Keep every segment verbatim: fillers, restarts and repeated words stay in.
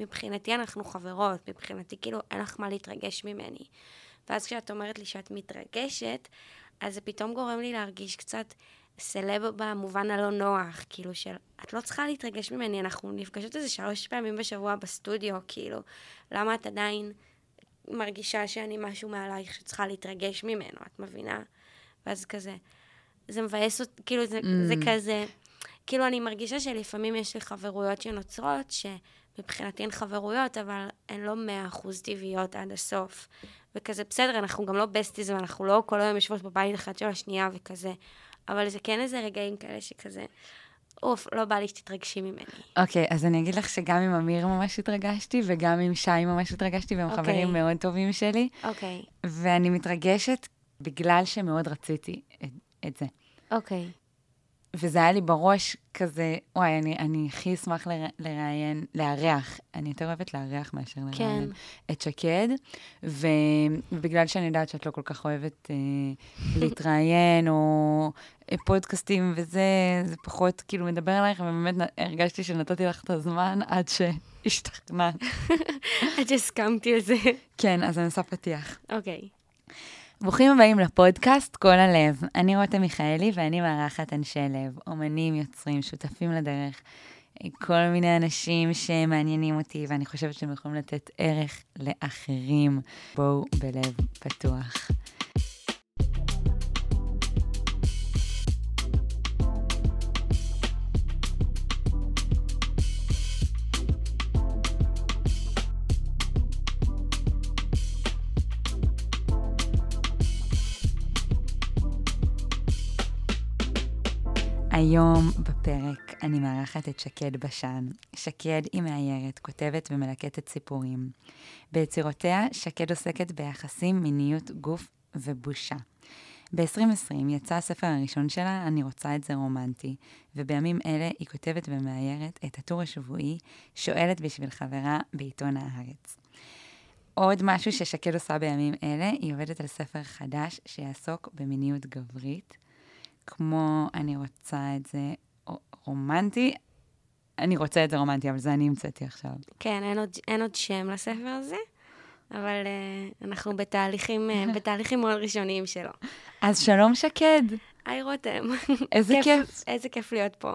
מבחינתי אנחנו חברות, מבחינתי כאילו אין לך מה להתרגש ממני. ואז כשאת אומרת לי שאת מתרגשת, אז זה פתאום גורם לי להרגיש קצת סלב במובן הלא נוח, כאילו של, את לא צריכה להתרגש ממני, אנחנו נפגשות איזה שלוש פעמים בשבוע בסטודיו, כאילו, למה את עדיין מרגישה שאני משהו מעלייך שצריכה להתרגש ממנו, את מבינה? ואז כזה, זה מבאס אותי, כאילו זה, mm. זה כזה, כאילו אני מרגישה שלפעמים יש לי חברויות שנוצרות, שמבחינתי הן חברויות, אבל הן לא מאה אחוז טבעיות עד הסוף, וכזה בסדר, אנחנו גם לא בסטיזם, אנחנו לא כל היום יושבות בבית אחת של השנייה וכזה, אבל זה כן איזה רגעים כאלה שכזה, אוף, לא בא לי שתתרגשי ממני. אוקיי, אז אני אגיד לך שגם עם אמיר ממש התרגשתי, וגם עם שי ממש התרגשתי, והם חברים מאוד טובים שלי. אוקיי. ואני מתרגשת בגלל שמאוד רציתי את זה. אוקיי. וזה היה לי בראש כזה, וואי, אני הכי אשמח לראיין, לארח, אני יותר אוהבת לארח מאשר לראיין את שקד, ובגלל שאני יודעת שאת לא כל כך אוהבת להתראיין, או פודקאסטים וזה, זה פחות כאילו מדבר עלייך, ובאמת הרגשתי שנתתי לך את הזמן עד שהשתכנעת. עד שהסכמתי לזה. כן, אז אני עושה פתיח. אוקיי. ברוכים הבאים לפודקאסט כל הלב. אני רותם מיכאלי ואני מארחת אנשי לב, אומנים, יוצרים, שותפים לדרך, כל מיני אנשים שמעניינים אותי ואני חושבת שהם יכולים לתת ערך לאחרים. בואו בלב פתוח. היום בפרק אני מארחת את שקד בשן. שקד היא מאיירת, כותבת ומלקטת סיפורים. ביצירותיה שקד עוסקת ביחסים, מיניות, גוף ובושה. ב-עשרים עשרים יצא הספר הראשון שלה, אני רוצה את זה רומנטי, ובימים אלה היא כותבת ומאיירת את הטור השבועי, שואלת בשביל חברה בעיתון הארץ. עוד משהו ששקד עושה בימים אלה, היא עובדת על ספר חדש שיעסוק במיניות גברית, כמו אני רוצה את זה רומנטי, אני רוצה את זה רומנטי, אבל זה אני המצאתי עכשיו. כן, אין עוד, אין עוד שם לספר הזה, אבל uh, אנחנו בתהליכים, uh, בתהליכים מאוד ראשוניים שלו. אז שלום שקד. היי רותם. איזה כיף, כיף. איזה כיף להיות פה.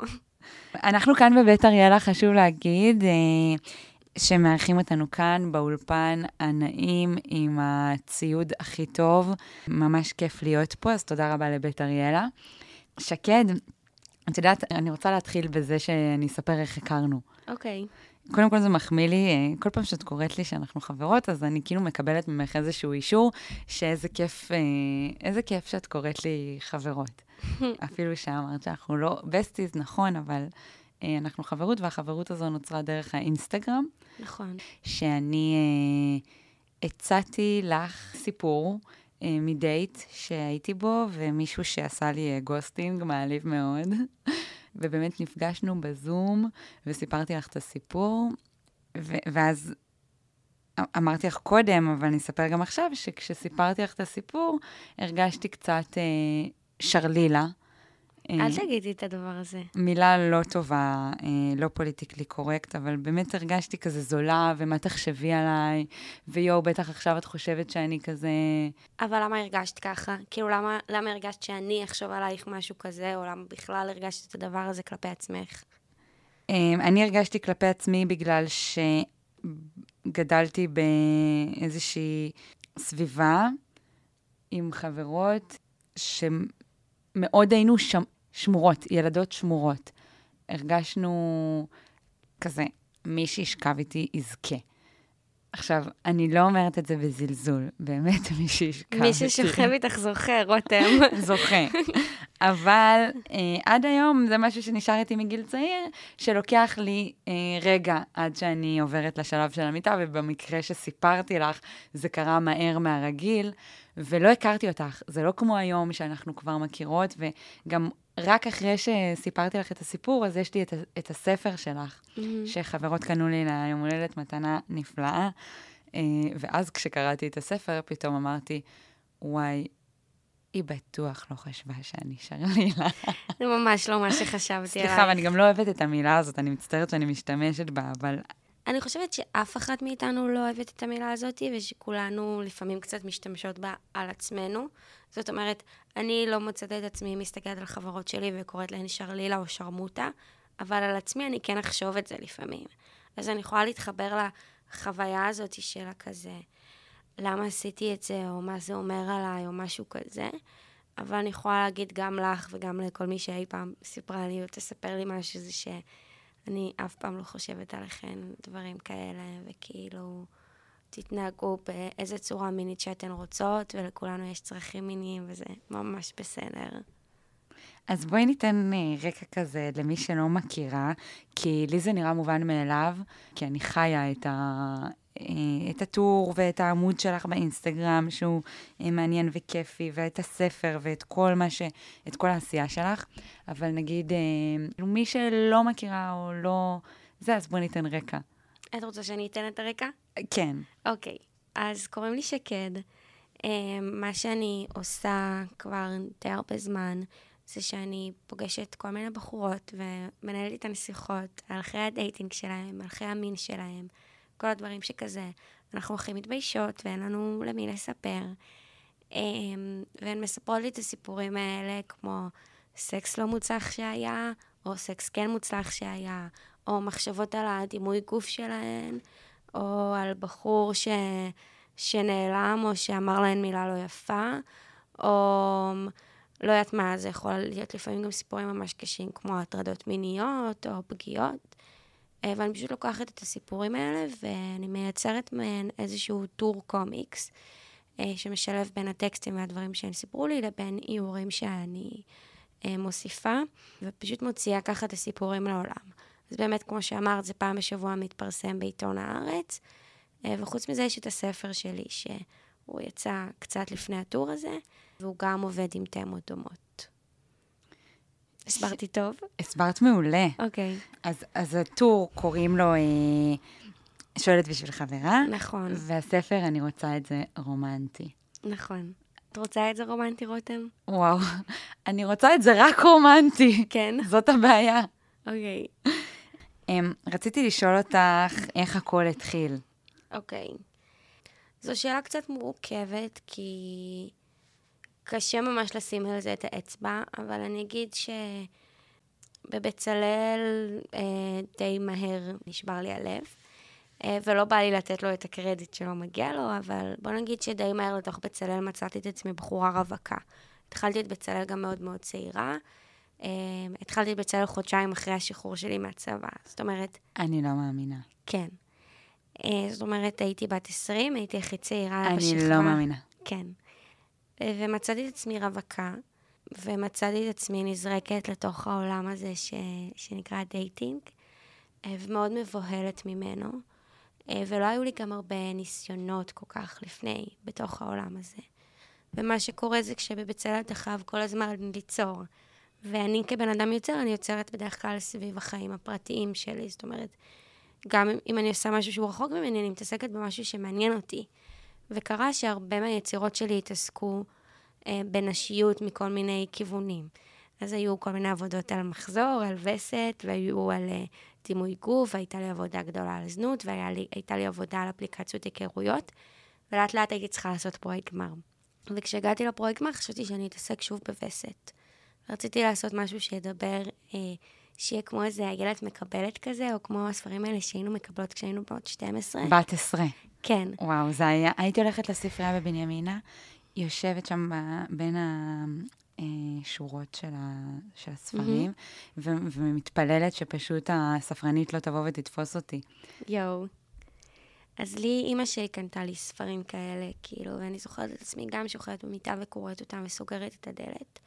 אנחנו כאן בבית אריאלה, חשוב להגיד, uh, שמארחים אותנו כאן באולפן הנעים עם הציוד הכי טוב. ממש כיף להיות פה, אז תודה רבה לבית אריאלה. שקד, את יודעת, אני רוצה להתחיל בזה שאני אספר איך הכרנו. אוקיי. קודם כל זה מחמיא לי, כל פעם שאת קוראת לי שאנחנו חברות, אז אני כאילו מקבלת ממך איזשהו אישור, שאיזה כיף, איזה כיף שאת קוראת לי חברות. אפילו שאמרת שאנחנו לא בסטיז, נכון, אבל אנחנו חברות, והחברות הזו נוצרה דרך האינסטגרם. נכון. שאני אה, הצעתי לך סיפור אה, מדייט שהייתי בו, ומישהו שעשה לי אה, גוסטינג מעליב מאוד. ובאמת נפגשנו בזום, וסיפרתי לך את הסיפור, ו- ואז אמרתי לך קודם, אבל אני אספר גם עכשיו, שכשסיפרתי לך את הסיפור, הרגשתי קצת אה, שרלילה, אל תגידי את הדבר הזה. מילה לא טובה, לא פוליטיקלי קורקט, אבל באמת הרגשתי כזה זולה, ומה תחשבי עליי, ויו, בטח עכשיו את חושבת שאני כזה... אבל למה הרגשת ככה? כאילו, למה, למה הרגשת שאני אחשוב עלייך משהו כזה, או למה בכלל הרגשת את הדבר הזה כלפי עצמך? אני הרגשתי כלפי עצמי בגלל שגדלתי באיזושהי סביבה עם חברות ש... מאוד היינו שמ... שמורות, ילדות שמורות. הרגשנו כזה, מי שישכב איתי יזכה. עכשיו, אני לא אומרת את זה בזלזול, באמת מי שישכב איתי. מי ששוכב איתך זוכה, רותם. זוכה. אבל אה, עד היום זה משהו שנשארתי מגיל צעיר, שלוקח לי אה, רגע עד שאני עוברת לשלב של המיטה, ובמקרה שסיפרתי לך, זה קרה מהר מהרגיל, ולא הכרתי אותך. זה לא כמו היום שאנחנו כבר מכירות, וגם רק אחרי שסיפרתי לך את הסיפור, אז יש לי את, את הספר שלך, mm-hmm. שחברות קנו לי ליום הולדת מתנה נפלאה, אה, ואז כשקראתי את הספר, פתאום אמרתי, וואי, היא בטוח לא חשבה שאני שרלילה. זה ממש לא מה שחשבתי עליי. סליחה, ואני גם לא אוהבת את המילה הזאת, אני מצטערת שאני משתמשת בה, אבל אני חושבת שאף אחת מאיתנו לא אוהבת את המילה הזאת, ושכולנו לפעמים קצת משתמשות בה על עצמנו. זאת אומרת, אני לא מוצאת את עצמי מסתכלת על חברות שלי וקוראת להן שרלילה או שרמוטה, אבל על עצמי אני כן אחשוב את זה לפעמים. אז אני יכולה להתחבר לחוויה הזאת שלה כזה, למה עשיתי את זה, או מה זה אומר עליי, או משהו כזה. אבל אני יכולה להגיד גם לך וגם לכל מי שאי פעם סיפרה לי, או תספר לי משהו זה ש... אני אף פעם לא חושבת עליכן דברים כאלה, וכאילו תתנהגו באיזה צורה מינית שאתן רוצות, ולכולנו יש צרכים מיניים, וזה ממש בסדר. אז בואי ניתן רקע כזה למי שלא מכירה, כי לי זה נראה מובן מאליו, כי אני חיה את ה... את הטור ואת העמוד שלך באינסטגרם, שהוא מעניין וכיפי, ואת הספר ואת כל מה ש... את כל העשייה שלך. אבל נגיד, מי שלא מכירה או לא... זה, אז בוא ניתן רקע. את רוצה שאני אתן את הרקע? כן. אוקיי. אז קוראים לי שקד. מה שאני עושה כבר די הרבה זמן, זה שאני פוגשת כל מיני בחורות, ומנהלת איתן שיחות על חיי הדייטינג שלהם, על חיי המין שלהם. כל הדברים שכזה, אנחנו הכי מתביישות, ואין לנו למי לספר, והן מספרות לי את הסיפורים האלה, כמו סקס לא מוצלח שהיה, או סקס כן מוצלח שהיה, או מחשבות על הדימוי גוף שלהן, או על בחור ש... שנעלם, או שאמר להן מילה לא יפה, או לא יודעת מה, זה יכול להיות לפעמים גם סיפורים ממש קשים, כמו הטרדות מיניות, או פגיעות, ואני פשוט לוקחת את הסיפורים האלה, ואני מייצרת מהן איזשהו טור קומיקס, שמשלב בין הטקסטים והדברים שהם סיפרו לי, לבין איורים שאני מוסיפה, ופשוט מוציאה ככה את הסיפורים לעולם. אז באמת, כמו שאמרת, זה פעם בשבוע מתפרסם בעיתון הארץ, וחוץ מזה יש את הספר שלי, שהוא יצא קצת לפני הטור הזה, והוא גם עובד עם תמות דומות. הסברתי טוב? הסברת מעולה. אוקיי. אז הטור קוראים לו שואלת בשביל חברה. נכון. והספר אני רוצה את זה רומנטי. נכון. את רוצה את זה רומנטי, רותם? וואו, אני רוצה את זה רק רומנטי. כן. זאת הבעיה. אוקיי. רציתי לשאול אותך איך הכל התחיל. אוקיי. זו שאלה קצת מורכבת, כי... קשה ממש לשים על זה את האצבע, אבל אני אגיד שבבצלאל אה, די מהר נשבר לי הלב, אה, ולא בא לי לתת לו את הקרדיט שלא מגיע לו, אבל בוא נגיד שדי מהר לתוך בצלאל מצאתי את עצמי בחורה רווקה. התחלתי את בצלאל גם מאוד מאוד צעירה, אה, התחלתי את בצלאל חודשיים אחרי השחרור שלי מהצבא, זאת אומרת... אני לא מאמינה. כן. אה, זאת אומרת, הייתי בת עשרים, הייתי הכי צעירה אני בשחרר. אני לא מאמינה. כן. ומצאתי את עצמי רווקה, ומצאתי את עצמי נזרקת לתוך העולם הזה ש... שנקרא דייטינג, ומאוד מבוהלת ממנו, ולא היו לי גם הרבה ניסיונות כל כך לפני, בתוך העולם הזה. ומה שקורה זה כשבבצלאל תחב כל הזמן ליצור, ואני כבן אדם יוצר, אני יוצרת בדרך כלל סביב החיים הפרטיים שלי, זאת אומרת, גם אם אני עושה משהו שהוא רחוק ממני, אני מתעסקת במשהו שמעניין אותי, וקרה שהרבה מהיצירות שלי התעסקו אה, בנשיות מכל מיני כיוונים. אז היו כל מיני עבודות על מחזור, על וסת, והיו על אה, דימוי גוף, והייתה לי עבודה גדולה על זנות, והייתה לי עבודה על אפליקציות היכרויות, ולאט לאט הייתי צריכה לעשות פרויקט גמר. וכשהגעתי לפרויקט גמר, חשבתי שאני אתעסק שוב בווסת. רציתי לעשות משהו שידבר, אה, שיהיה כמו איזה הילד מקבלת כזה, או כמו הספרים האלה שהיינו מקבלות כשהיינו בעוד שתים עשרה. בת עשרה. כן. וואו, זה היה, הייתי הולכת לספרייה בבנימינה, יושבת שם בין השורות של, ה, של הספרים, mm-hmm. ו, ומתפללת שפשוט הספרנית לא תבוא ותתפוס אותי. יואו. אז לי, אמא שלי קנתה לי ספרים כאלה, כאילו, ואני זוכרת את עצמי גם שוכרת במיטה וקוראת אותם וסוגרת את הדלת.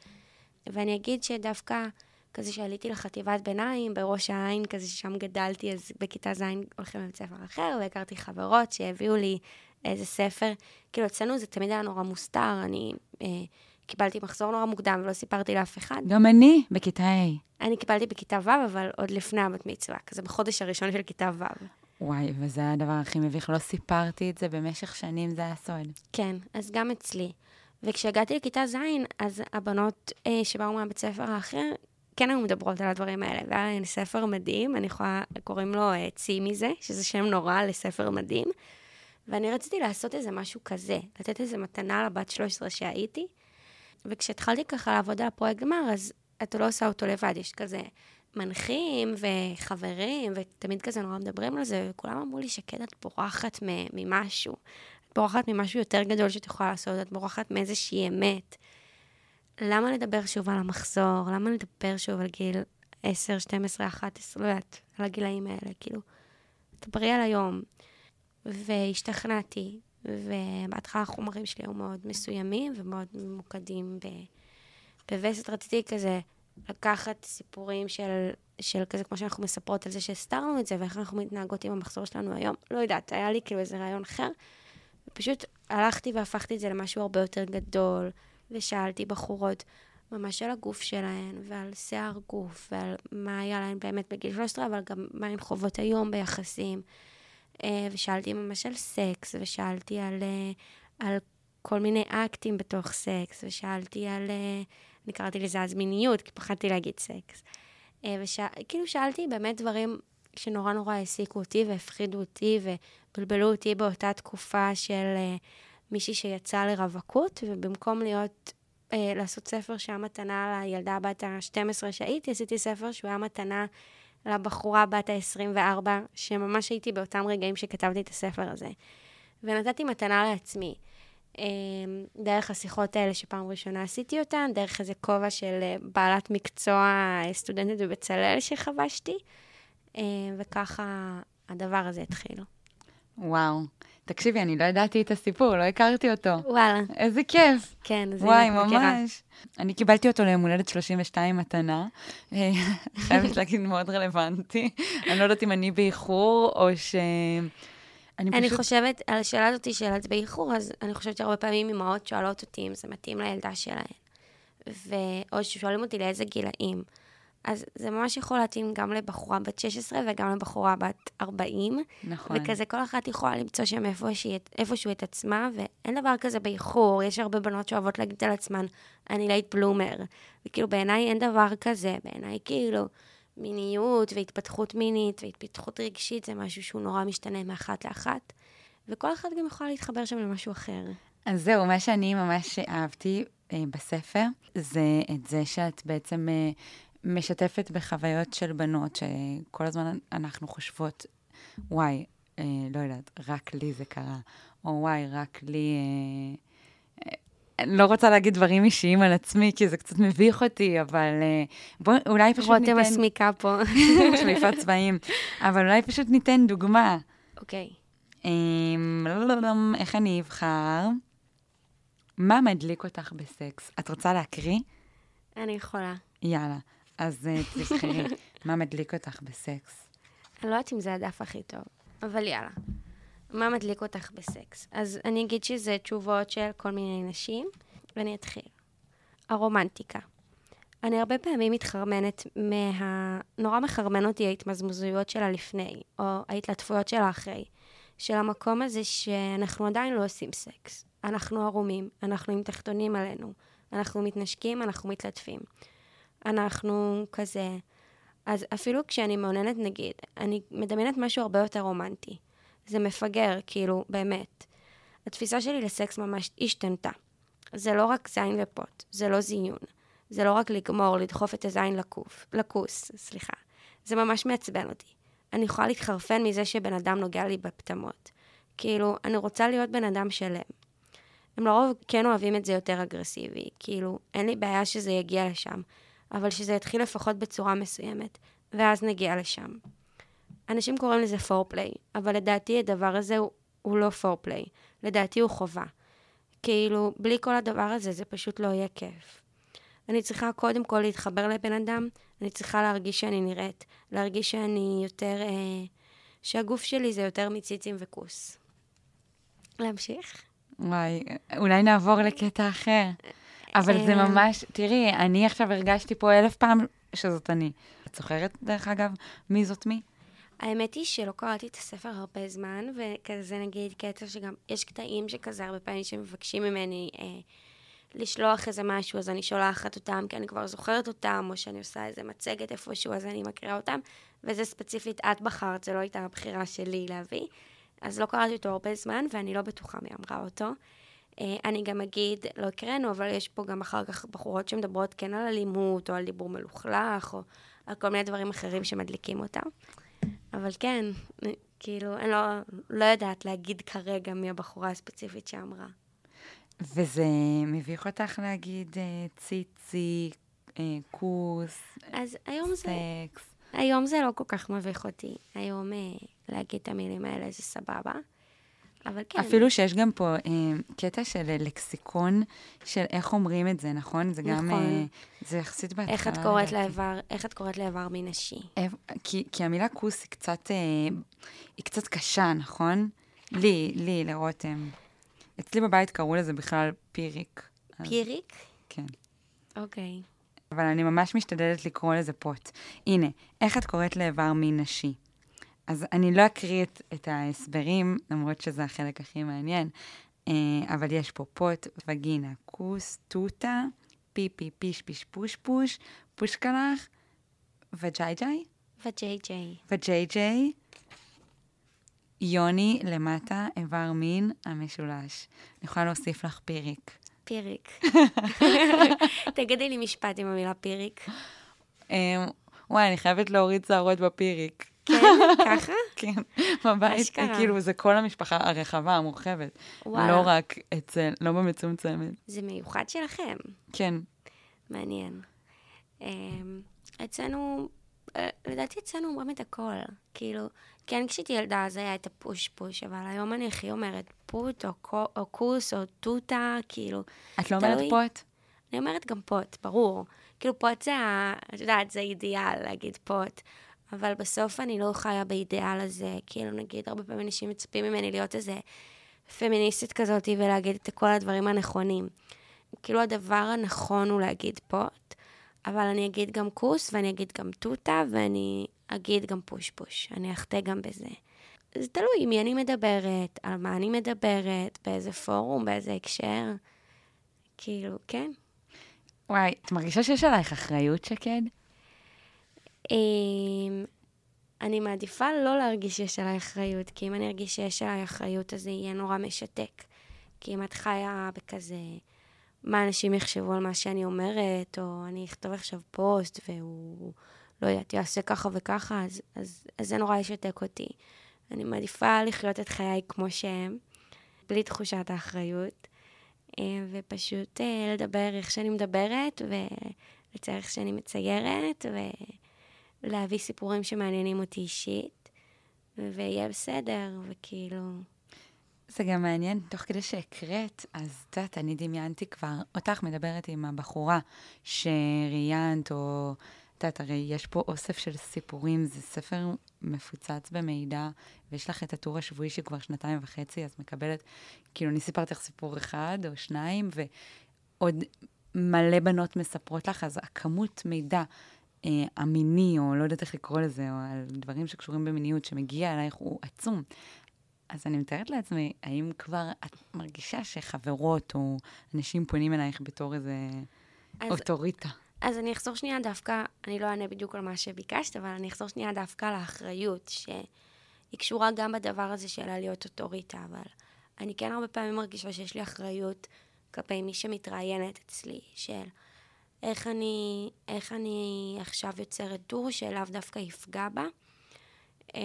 ואני אגיד שדווקא כזה שעליתי לחטיבת ביניים, בראש העין, כזה ששם גדלתי, אז בכיתה זין הולכים לבית ספר אחר, והכרתי חברות שהביאו לי איזה ספר. כאילו, אצלנו זה תמיד היה נורא מוסתר, אני אה, קיבלתי מחזור נורא מוקדם, ולא סיפרתי לאף אחד. גם אני בכיתה A. אני קיבלתי בכיתה ו', אבל עוד לפני הבת מצווה, כזה בחודש הראשון של כיתה ו'. וואי, וזה היה הדבר הכי מביך, לא סיפרתי את זה במשך שנים, זה היה סוד. כן, אז גם אצלי. וכשהגעתי לכיתה ז' אז הבנות אה, שבאו מהבית ספר האחר, כן היו מדברות על הדברים האלה, והיה ספר מדהים, אני יכולה, קוראים לו צי מזה, שזה שם נורא לספר מדהים, ואני רציתי לעשות איזה משהו כזה, לתת איזה מתנה לבת שלוש עשרה שהייתי, וכשהתחלתי ככה לעבוד על הפרויקט גמר, אז אתה לא עושה אותו לבד, יש כזה מנחים וחברים, ותמיד כזה נורא מדברים על זה, וכולם אמרו לי שקד, את בורחת ממשהו, את בורחת ממשהו יותר גדול שאת יכולה לעשות, את בורחת מאיזושהי אמת. למה לדבר שוב על המחזור? למה לדבר שוב על גיל עשר, שתים עשרה, אחת עשרה, לא יודעת, על הגילאים האלה, כאילו, תדברי על היום. והשתכנעתי, ובהתחלה החומרים שלי היו מאוד מסוימים ומאוד ממוקדים ב... בווסת רציתי כזה לקחת סיפורים של, של כזה, כמו שאנחנו מספרות על זה שהסתרנו את זה, ואיך אנחנו מתנהגות עם המחזור שלנו היום. לא יודעת, היה לי כאילו איזה רעיון אחר. ופשוט הלכתי והפכתי את זה למשהו הרבה יותר גדול, ושאלתי בחורות ממש על הגוף שלהן, ועל שיער גוף, ועל מה היה להן באמת בגיל שלוש עשרה, אבל גם מה הן חוות היום ביחסים. ושאלתי ממש על סקס, ושאלתי על, על כל מיני אקטים בתוך סקס, ושאלתי על, אני קראתי לזה אז מיניות, כי פחדתי להגיד סקס. וכאילו שאלתי באמת דברים שנורא נורא העסיקו אותי, והפחידו אותי, ובלבלו אותי באותה תקופה של... מישהי שיצא לרווקות, ובמקום להיות, אה, לעשות ספר שהיה מתנה לילדה בת ה-שתים עשרה שהייתי, עשיתי ספר שהוא היה מתנה לבחורה בת ה-עשרים וארבע, שממש הייתי באותם רגעים שכתבתי את הספר הזה. ונתתי מתנה לעצמי, אה, דרך השיחות האלה שפעם ראשונה עשיתי אותן, דרך איזה כובע של בעלת מקצוע סטודנטית בבצלאל שחבשתי, אה, וככה הדבר הזה התחיל. וואו. תקשיבי, אני לא ידעתי את הסיפור, לא הכרתי אותו. וואלה. איזה כיף. כן, זה וואי, ממש. אני קיבלתי אותו ליום הולדת שלושים ושתיים מתנה. חייבת להגיד מאוד רלוונטי. אני לא יודעת אם אני באיחור, או ש... אני, אני פשוט... חושבת, על השאלה הזאת היא שאלת באיחור, אז אני חושבת שהרבה פעמים אמהות שואלות אותי אם זה מתאים לילדה שלהן. ו... או ששואלים אותי לאיזה גילאים. אז זה ממש יכול להתאים גם לבחורה בת שש עשרה וגם לבחורה בת ארבעים. נכון. וכזה כל אחת יכולה למצוא שם איפשהו את עצמה, ואין דבר כזה באיחור, יש הרבה בנות שאוהבות להגיד על עצמן, אני לייט בלומר. וכאילו בעיניי אין דבר כזה, בעיניי כאילו מיניות והתפתחות מינית והתפתחות רגשית, זה משהו שהוא נורא משתנה מאחת לאחת, וכל אחת גם יכולה להתחבר שם למשהו אחר. אז זהו, מה שאני ממש אהבתי בספר, זה את זה שאת בעצם... משתפת בחוויות של בנות, שכל הזמן אנחנו חושבות, וואי, אה, לא יודעת, רק לי זה קרה, או וואי, רק לי, אה, אה, לא רוצה להגיד דברים אישיים על עצמי, כי זה קצת מביך אותי, אבל אה, בוא, אולי פשוט רותם ניתן... רותם הסמיקה פה. שליפת צבעים. אבל אולי פשוט ניתן דוגמה. אוקיי. Okay. אה, לא, לא, לא, איך אני אבחר? מה מדליק אותך בסקס? את רוצה להקריא? אני יכולה. יאללה. אז תזכרי, מה מדליק אותך בסקס? אני לא יודעת אם זה הדף הכי טוב, אבל יאללה. מה מדליק אותך בסקס? אז אני אגיד שזה תשובות של כל מיני נשים, ואני אתחיל. הרומנטיקה. אני הרבה פעמים מתחרמנת מה... נורא מחרמן אותי ההתמזמוזויות שלה לפני, או ההתלטפויות שלה אחרי, של המקום הזה שאנחנו עדיין לא עושים סקס. אנחנו ערומים, אנחנו עם תחתונים עלינו, אנחנו מתנשקים, אנחנו מתלטפים. אנחנו כזה, אז אפילו כשאני מעוננת נגיד, אני מדמיינת משהו הרבה יותר רומנטי. זה מפגר, כאילו, באמת. התפיסה שלי לסקס ממש השתנתה. זה לא רק זין ופות, זה לא זיון. זה לא רק לגמור, לדחוף את הזין לקוף, לקוס, סליחה. זה ממש מעצבן אותי. אני יכולה להתחרפן מזה שבן אדם נוגע לי בפטמות. כאילו, אני רוצה להיות בן אדם שלם. הם לרוב כן אוהבים את זה יותר אגרסיבי. כאילו, אין לי בעיה שזה יגיע לשם. אבל שזה יתחיל לפחות בצורה מסוימת, ואז נגיע לשם. אנשים קוראים לזה פורפליי, אבל לדעתי הדבר הזה הוא, הוא לא פורפליי, לדעתי הוא חובה. כאילו, בלי כל הדבר הזה, זה פשוט לא יהיה כיף. אני צריכה קודם כל להתחבר לבן אדם, אני צריכה להרגיש שאני נראית, להרגיש שאני יותר, אה, שהגוף שלי זה יותר מציצים וכוס. להמשיך? וואי, אולי נעבור לקטע אחר. אבל זה ממש, תראי, אני עכשיו הרגשתי פה אלף פעם שזאת אני. את זוכרת, דרך אגב, מי זאת מי? האמת היא שלא קראתי את הספר הרבה זמן, וכזה נגיד קטע שגם, יש קטעים שכזה הרבה פעמים שמבקשים ממני, אה, לשלוח איזה משהו, אז אני שולחת אותם, כי אני כבר זוכרת אותם, או שאני עושה איזה מצגת איפשהו, אז אני מקריאה אותם, וזה ספציפית, את בחרת, זה לא הייתה הבחירה שלי להביא, אז לא קראתי אותו הרבה זמן, ואני לא בטוחה מי אמרה אותו. אני גם אגיד, לא הקראנו, אבל יש פה גם אחר כך בחורות שמדברות כן על אלימות, או על דיבור מלוכלך, או על כל מיני דברים אחרים שמדליקים אותם. אבל כן, כאילו, אני לא, לא יודעת להגיד כרגע מי הבחורה הספציפית שאמרה. וזה מביך אותך להגיד ציצי, כוס, אז היום סקס. זה, היום זה לא כל כך מביך אותי. היום להגיד את המילים האלה זה סבבה. אבל כן. אפילו שיש גם פה אה, קטע של לקסיקון של איך אומרים את זה, נכון? זה נכון. גם, אה, זה יחסית בהתחלה. איך את קוראת לאיבר, איך את קוראת לאיבר מנשי? אה, כי, כי המילה כוס היא קצת, אה, היא קצת קשה, נכון? לי, לי, לרותם. אצלי בבית קראו לזה בכלל פיריק. פיריק? אז, כן. אוקיי. אבל אני ממש משתדלת לקרוא לזה פות. הנה, איך את קוראת לאיבר מנשי? אז אני לא אקריא את, את ההסברים, למרות שזה החלק הכי מעניין, אבל יש פה פוט, וגינה, כוס, טוטה, פי פי פיש פיש פוש פוש, פושקלח, וג'י ג'י? וג'י ג'י. וג'י ג'י, יוני למטה, איבר מין המשולש. אני יכולה להוסיף לך פיריק. פיריק. תגידי לי משפט עם המילה פיריק. וואי, אני חייבת להוריד שערות בפיריק. כן, ככה? כן, בבית, כאילו, זה כל המשפחה הרחבה, המורחבת. לא רק אצל, לא במצומצמת. זה מיוחד שלכם. כן. מעניין. אצלנו, לדעתי אצלנו אומרים את הכל. כאילו, כן, כשהייתי ילדה, אז היה את הפוש-פוש, אבל היום אני הכי אומרת פוט, או כוס, או טוטה, כאילו. את לא אומרת פוט? אני אומרת גם פוט, ברור. כאילו, פוט זה, את יודעת, זה אידיאל להגיד פוט. אבל בסוף אני לא חיה באידיאל הזה, כאילו נגיד הרבה פעמים אנשים מצפים ממני להיות איזה פמיניסטית כזאת ולהגיד את כל הדברים הנכונים. כאילו הדבר הנכון הוא להגיד פוט, אבל אני אגיד גם כוס ואני אגיד גם טוטה ואני אגיד גם פוש פוש, אני אחתה גם בזה. זה תלוי מי אני מדברת, על מה אני מדברת, באיזה פורום, באיזה הקשר, כאילו, כן. וואי, את מרגישה שיש עלייך אחריות, שקד? אני מעדיפה לא להרגיש שיש עליי אחריות, כי אם אני ארגיש שיש עליי אחריות, אז זה יהיה נורא משתק. כי אם את חיה בכזה, מה אנשים יחשבו על מה שאני אומרת, או אני אכתוב עכשיו פוסט, והוא, לא יודעת, יעשה ככה וככה, אז, אז, אז זה נורא ישתק אותי. אני מעדיפה לחיות את חיי כמו שהם, בלי תחושת האחריות, ופשוט לדבר איך שאני מדברת, ולצייר איך שאני מציירת, ו... להביא סיפורים שמעניינים אותי אישית, ויהיה בסדר, וכאילו... זה גם מעניין, תוך כדי שהקראת, אז תת, אני דמיינתי כבר, אותך מדברת עם הבחורה שראיינת, או תת, הרי יש פה אוסף של סיפורים, זה ספר מפוצץ במידע, ויש לך את הטור השבועי שכבר שנתיים וחצי, אז מקבלת, כאילו אני סיפרת לך סיפור אחד או שניים, ועוד מלא בנות מספרות לך, אז הכמות מידע, המיני, או לא יודעת איך לקרוא לזה, או על דברים שקשורים במיניות שמגיע אלייך הוא עצום. אז אני מתארת לעצמי, האם כבר את מרגישה שחברות או אנשים פונים אלייך בתור איזה אוטוריטה? אז אני אחזור שנייה דווקא, אני לא אענה בדיוק על מה שביקשת, אבל אני אחזור שנייה דווקא לאחריות, שהיא קשורה גם בדבר הזה שאלה להיות אוטוריטה, אבל אני כן הרבה פעמים מרגישה שיש לי אחריות כלפי מי שמתראיינת אצלי, של... איך אני, איך אני עכשיו יוצרת טור שאליו דווקא יפגע בה, אה,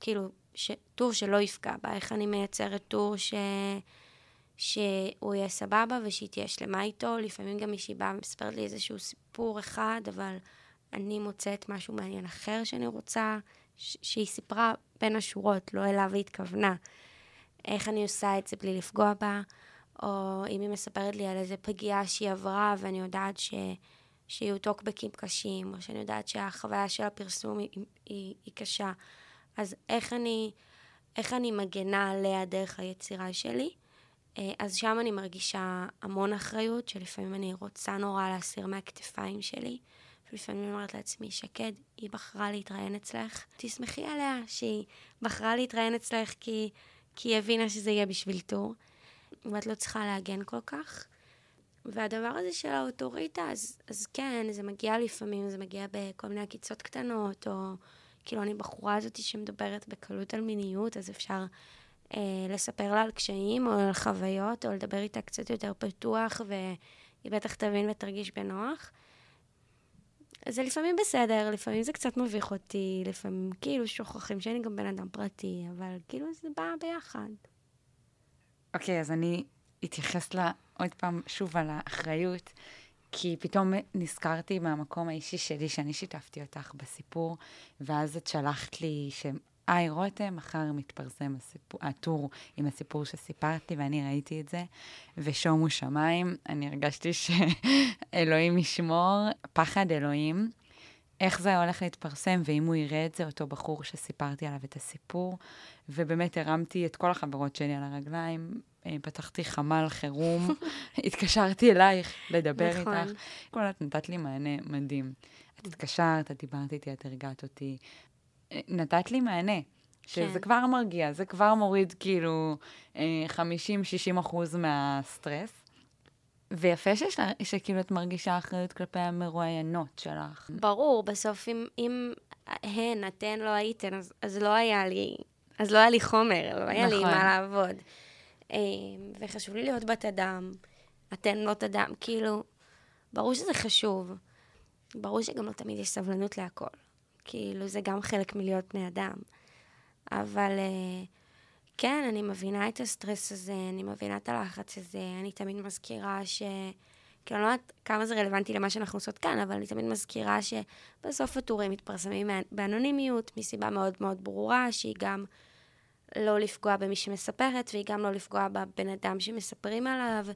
כאילו, ש, טור שלא יפגע בה, איך אני מייצרת טור ש, שהוא יהיה סבבה ושהיא תהיה שלמה איתו, לפעמים גם מישהי באה ומספרת לי איזשהו סיפור אחד, אבל אני מוצאת משהו מעניין אחר שאני רוצה, ש, שהיא סיפרה בין השורות, לא אליו היא התכוונה, איך אני עושה את זה בלי לפגוע בה, או אם היא מספרת לי על איזה פגיעה שהיא עברה, ואני יודעת ש... שיהיו טוקבקים קשים, או שאני יודעת שהחוויה של הפרסום היא, היא, היא קשה. אז איך אני, איך אני מגנה עליה דרך היצירה שלי? אז שם אני מרגישה המון אחריות, שלפעמים אני רוצה נורא להסיר מהכתפיים שלי, ולפעמים אני אומרת לעצמי, שקד, היא בחרה להתראיין אצלך. תשמחי עליה שהיא בחרה להתראיין אצלך, כי, כי היא הבינה שזה יהיה בשביל טור. ואת לא צריכה להגן כל כך, והדבר הזה של האוטוריטה, אז, אז כן, זה מגיע לפעמים, זה מגיע בכל מיני הקיצות קטנות, או כאילו אני בחורה הזאת שמדברת בקלות על מיניות, אז אפשר אה, לספר לה על קשיים, או על חוויות, או לדבר איתה קצת יותר פתוח, והיא בטח תבין ותרגיש בנוח. אז זה לפעמים בסדר, לפעמים זה קצת מביך אותי, לפעמים כאילו שוכחים שאני גם בן אדם פרטי, אבל כאילו זה בא ביחד. אוקיי, okay, אז אני התייחס לה עוד פעם שוב על האחריות, כי פתאום נזכרתי מהמקום האישי שלי, שאני שיתפתי אותך בסיפור, ואז את שלחת לי שאי רותם, מחר מתפרסם הסיפור, הטור עם הסיפור שסיפרתי, ואני ראיתי את זה, ושומו שמיים, אני הרגשתי שאלוהים ישמור, פחד אלוהים, איך זה הולך להתפרסם, ואם הוא יראה את זה, אותו בחור שסיפרתי עליו את הסיפור, ובאמת הרמתי את כל החברות שלי על הרגליים, פתחתי חמל חירום, התקשרתי אלייך לדבר איתך. כל את נתת לי מענה מדהים. את התקשרת, את דיברת איתי, את הרגעת אותי. נתת לי מענה, שזה כבר מרגיע, זה כבר מוריד כאילו חמישים עד שישים אחוז מהסטרס. ויפה שכאילו את מרגישה אחריות כלפי המרואיינות שלך. ברור, בסוף אם הן, אתן לא הייתן, אז לא היה לי, אז לא היה לי חומר, לא היה לי מה לעבוד. וחשוב לי להיות בת אדם, אתן לא בת אדם, כאילו, ברור שזה חשוב, ברור שגם לא תמיד יש סבלנות להכל, כאילו זה גם חלק מלהיות בני אדם, אבל כן, אני מבינה את הסטרס הזה, אני מבינה את הלחץ הזה, אני תמיד מזכירה ש... כאילו, אני לא יודעת כמה זה רלוונטי למה שאנחנו עושות כאן, אבל אני תמיד מזכירה שבסוף הטורים מתפרסמים באנונימיות, מסיבה מאוד מאוד ברורה, שהיא גם... לא לפגוע במי שמספרת, והיא גם לא לפגוע בבן אדם שמספרים עליו.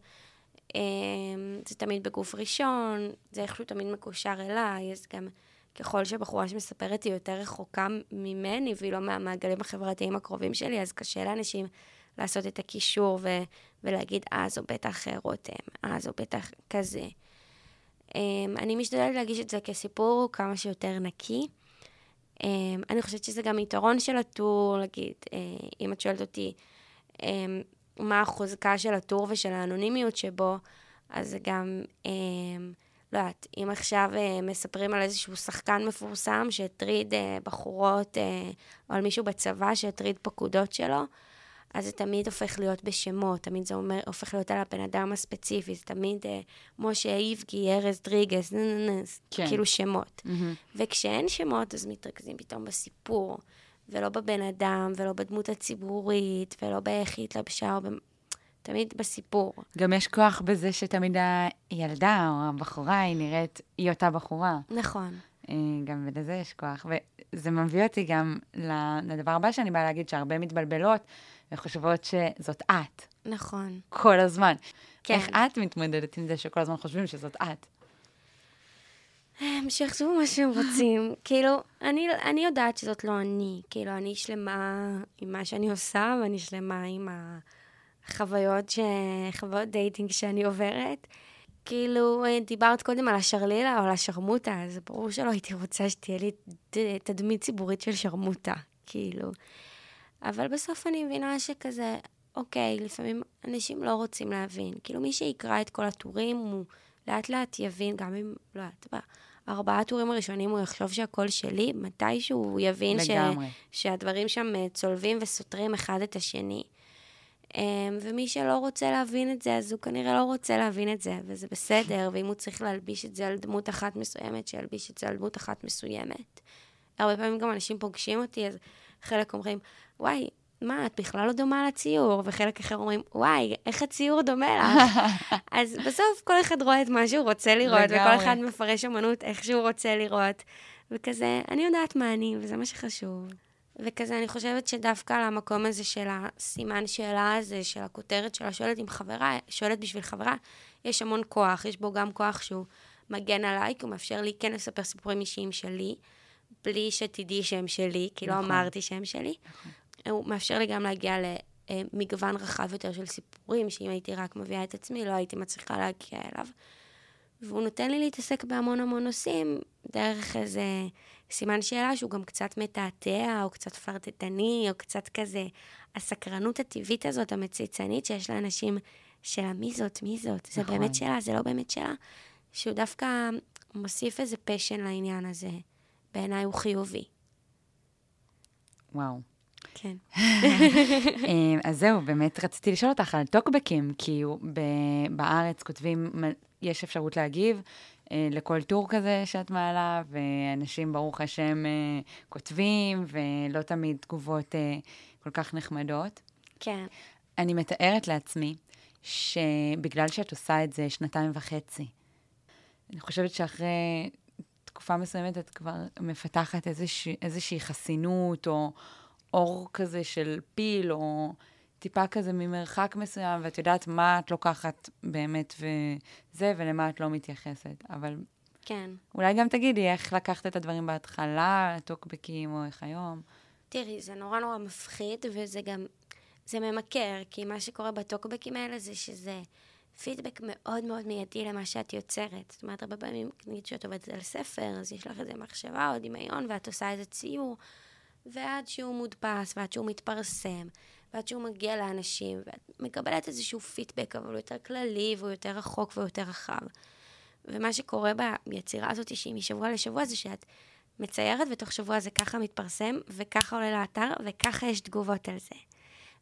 זה תמיד בגוף ראשון, זה איכשהו תמיד מקושר אליי, אז גם ככל שבחורה שמספרת היא יותר רחוקה ממני, והיא לא מהמעגלים החברתיים הקרובים שלי, אז קשה לאנשים לעשות את הקישור ו- ולהגיד, אה, זו בטח רותם, אה, זו בטח כזה. אני משתדלת להגיש את זה כסיפור כמה שיותר נקי, Um, אני חושבת שזה גם יתרון של הטור, להגיד, uh, אם את שואלת אותי um, מה החוזקה של הטור ושל האנונימיות שבו, אז גם, um, לא יודעת, אם עכשיו uh, מספרים על איזשהו שחקן מפורסם שהטריד uh, בחורות, uh, או על מישהו בצבא שהטריד פקודות שלו, אז זה תמיד הופך להיות בשמות, תמיד זה אומר, הופך להיות על הבן אדם הספציפי, זה תמיד משה איבגי, ארז דריגס, כאילו שמות. וכשאין שמות, אז מתרכזים פתאום בסיפור, ולא בבן אדם, ולא בדמות הציבורית, ולא באיך התלבשה, תמיד בסיפור. גם יש כוח בזה שתמיד הילדה או הבחורה היא נראית, היא אותה בחורה. נכון. גם בזה יש כוח, וזה מביא אותי גם לדבר הבא שאני באה להגיד, שהרבה מתבלבלות, וחושבות שזאת את. נכון. כל הזמן. כן. איך את מתמודדת עם זה שכל הזמן חושבים שזאת את? הם שיחשבו מה שהם רוצים. כאילו, אני, אני יודעת שזאת לא אני. כאילו, אני שלמה עם מה שאני עושה, ואני שלמה עם החוויות ש... חוויות דייטינג שאני עוברת. כאילו, דיברת קודם על השרלילה או על השרמוטה, אז ברור שלא הייתי רוצה שתהיה לי תדמית ציבורית של שרמוטה. כאילו... אבל בסוף אני מבינה שכזה, אוקיי, לפעמים אנשים לא רוצים להבין. כאילו מי שיקרא את כל הטורים, הוא לאט לאט יבין, גם אם, לא יודעת, בארבעה הטורים הראשונים הוא יחשוב שהכל שלי, מתישהו הוא יבין ש, שהדברים שם צולבים וסותרים אחד את השני. ומי שלא רוצה להבין את זה, אז הוא כנראה לא רוצה להבין את זה, וזה בסדר, ואם הוא צריך להלביש את זה על דמות אחת מסוימת, שילביש את זה על דמות אחת מסוימת. הרבה פעמים גם אנשים פוגשים אותי, אז חלק אומרים, וואי, מה, את בכלל לא דומה לציור, וחלק אחר אומרים, וואי, איך הציור דומה לך? אז בסוף כל אחד רואה את מה שהוא רוצה לראות, וכל אחד מפרש אמנות איך שהוא רוצה לראות, וכזה, אני יודעת מה אני, וזה מה שחשוב. וכזה, אני חושבת שדווקא על המקום הזה של הסימן שאלה הזה, של הכותרת של השואלת עם חברה, שואלת בשביל חברה, יש המון כוח, יש בו גם כוח שהוא מגן עליי, כי הוא מאפשר לי כן לספר סיפורים אישיים שלי, בלי שתדעי שם שלי, כי לא אמרתי שם שלי. הוא מאפשר לי גם להגיע למגוון רחב יותר של סיפורים, שאם הייתי רק מביאה את עצמי, לא הייתי מצליחה להגיע אליו. והוא נותן לי להתעסק בהמון המון נושאים, דרך איזה סימן שאלה שהוא גם קצת מתעתע, או קצת פרטטני, או קצת כזה, הסקרנות הטבעית הזאת, המציצנית, שיש לאנשים של מי זאת, מי זאת, זה באמת שלה, זה לא באמת שלה, שהוא דווקא מוסיף איזה פשן לעניין הזה. בעיניי הוא חיובי. וואו. כן. אז זהו, באמת רציתי לשאול אותך על טוקבקים, כי בארץ כותבים, יש אפשרות להגיב לכל טור כזה שאת מעלה, ואנשים ברוך השם כותבים, ולא תמיד תגובות כל כך נחמדות. כן. אני מתארת לעצמי, שבגלל שאת עושה את זה שנתיים וחצי, אני חושבת שאחרי תקופה מסוימת את כבר מפתחת איזושהי, איזושהי חסינות, או אור כזה של פיל, או טיפה כזה ממרחק מסוים, ואת יודעת מה את לוקחת באמת וזה, ולמה את לא מתייחסת. אבל כן. אולי גם תגידי איך לקחת את הדברים בהתחלה, הטוקבקים, או איך היום. תראי, זה נורא נורא מפחיד, וזה גם... זה ממכר, כי מה שקורה בטוקבקים האלה זה שזה פידבק מאוד מאוד מיידי למה שאת יוצרת. זאת אומרת, הרבה פעמים, נגיד שאת עובדת על ספר, אז יש לך איזה מחשבה או דמיון, ואת עושה איזה ציור, ועד שהוא מודפס, ועד שהוא מתפרסם, ועד שהוא מגיע לאנשים, ואת מקבלת איזשהו פידבק, אבל הוא יותר כללי, והוא יותר רחוק והוא יותר רחב. ומה שקורה ביצירה הזאת, שהיא משבוע לשבוע, זה שאת מציירת, ותוך שבוע זה ככה מתפרסם, וככה עולה לאתר, וככה יש תגובות על זה.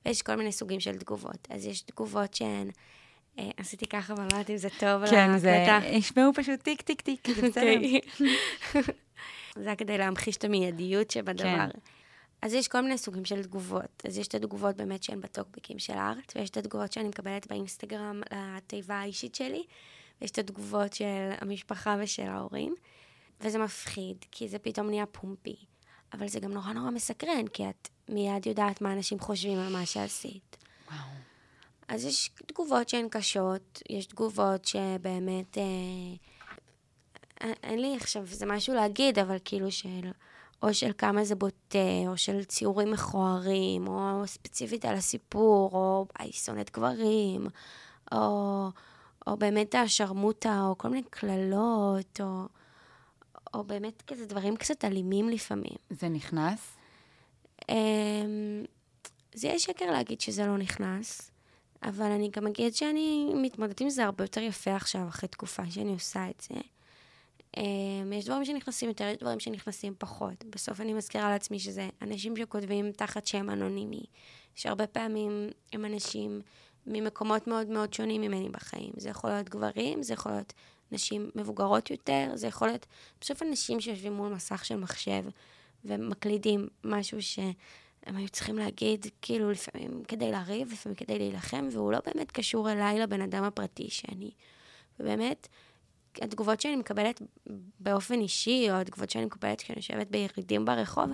ויש כל מיני סוגים של תגובות. אז יש תגובות שהן, אה, עשיתי ככה, אבל לא יודעת אם זה טוב. כן, זה, ישמעו פשוט טיק, טיק, טיק, זה בסדר. זה היה כדי להמחיש את המיידיות שבדבר. אז יש כל מיני סוגים של תגובות. אז יש את התגובות באמת שהן בטוקבקים של הארץ, ויש את התגובות שאני מקבלת באינסטגרם לתיבה האישית שלי, ויש את התגובות של המשפחה ושל ההורים, וזה מפחיד, כי זה פתאום נהיה פומפי. אבל זה גם נורא נורא מסקרן, כי את מיד יודעת מה אנשים חושבים על מה שעשית. וואו. אז יש תגובות שהן קשות, יש תגובות שבאמת, אה, אין לי עכשיו, זה משהו להגיד, אבל כאילו של, או של כמה זה בוטה, או של ציורים מכוערים, או ספציפית על הסיפור, או אי שונאת גברים, או, או באמת השרמוטה, או כל מיני כללות, או... או באמת כזה דברים קצת אלימים לפעמים. זה נכנס? זה יהיה שקר להגיד שזה לא נכנס, אבל אני גם אגיד שאני מתמודדת עם זה הרבה יותר יפה עכשיו, אחרי תקופה שאני עושה את זה. יש דברים שנכנסים יותר, יש דברים שנכנסים פחות. בסוף אני מזכירה לעצמי שזה אנשים שכותבים תחת שם אנונימי, שהרבה פעמים הם אנשים ממקומות מאוד מאוד שונים ממני בחיים. זה יכול להיות גברים, זה יכול להיות... נשים מבוגרות יותר, זה יכול להיות בסוף אנשים שיושבים מול מסך של מחשב ומקלידים משהו שהם היו צריכים להגיד, כאילו לפעמים כדי להריב, לפעמים כדי להילחם, והוא לא באמת קשור אליי לבן אדם הפרטי שאני. ובאמת, התגובות שאני מקבלת באופן אישי, או התגובות שאני מקבלת כשאני יושבת בירידים ברחוב,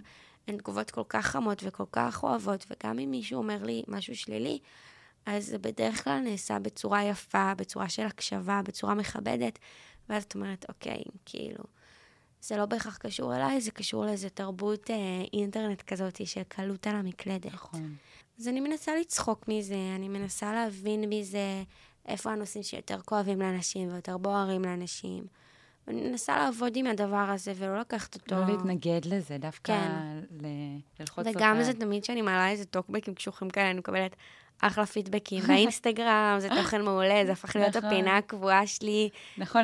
הן תגובות כל כך חמות וכל כך אוהבות, וגם אם מישהו אומר לי משהו שלילי, אז זה בדרך כלל נעשה בצורה יפה, בצורה של הקשבה, בצורה מכבדת, ואז את אומרת, אוקיי, כאילו, זה לא בהכרח קשור אליי, זה קשור לאיזו תרבות אה, אינטרנט כזאת של קלות על המקלדת. נכון. אז אני מנסה לצחוק מזה, אני מנסה להבין מזה איפה הנושאים שיותר כואבים לאנשים ויותר בוערים לאנשים. אני מנסה לעבוד עם הדבר הזה ולא לקחת אותו. לא להתנגד לזה, דווקא כן. ל... ללחוץ אותה. וגם זה תמיד שאני מעלה איזה טוקבקים קשוחים כאלה, אני מקבלת... אחלה פידבקים באינסטגרם, זה תוכן מעולה, זה הפך להיות הפינה הקבועה שלי,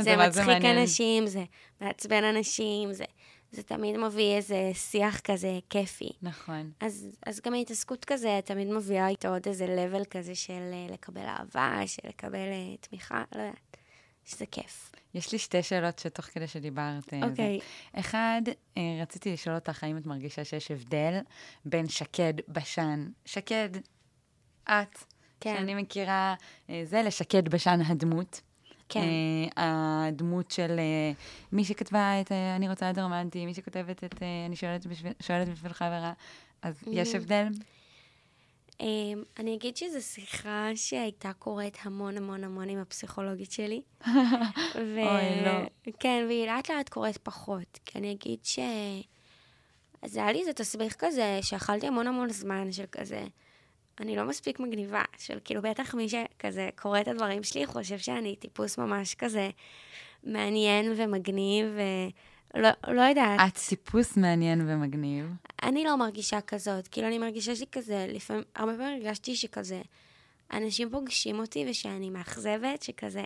זה מצחיק אנשים, זה מעצבן אנשים, זה תמיד מביא איזה שיח כזה כיפי. נכון. אז גם ההתעסקות כזה, תמיד מביאה איתו עוד איזה לבל כזה של לקבל אהבה, של לקבל תמיכה, לא יודעת, שזה כיף. יש לי שתי שאלות שתוך כדי שדיברת. אוקיי. אחד, רציתי לשאול אותך, האם את מרגישה שיש הבדל בין שקד בשן, שקד, את, כן. שאני מכירה, זה לשקד בשן הדמות. כן. הדמות של מי שכתבה את אני רוצה את זה רומנטי, מי שכותבת את אני שואלת בשביל, שואלת בשביל חברה, אז mm-hmm. יש הבדל? אני אגיד שזו שיחה שהייתה קורית המון המון המון עם הפסיכולוגית שלי. ו... אוי, לא. כן, והיא לאט לאט קורית פחות, כי אני אגיד ש... אז היה לי איזה תסביך כזה, שאכלתי המון המון זמן של כזה... אני לא מספיק מגניבה, של כאילו בטח מי שכזה קורא את הדברים שלי, חושב שאני טיפוס ממש כזה מעניין ומגניב, ולא לא יודעת. את טיפוס מעניין ומגניב? אני לא מרגישה כזאת, כאילו אני מרגישה שכזה, לפעמים, הרבה פעמים הרגשתי שכזה, אנשים פוגשים אותי ושאני מאכזבת, שכזה,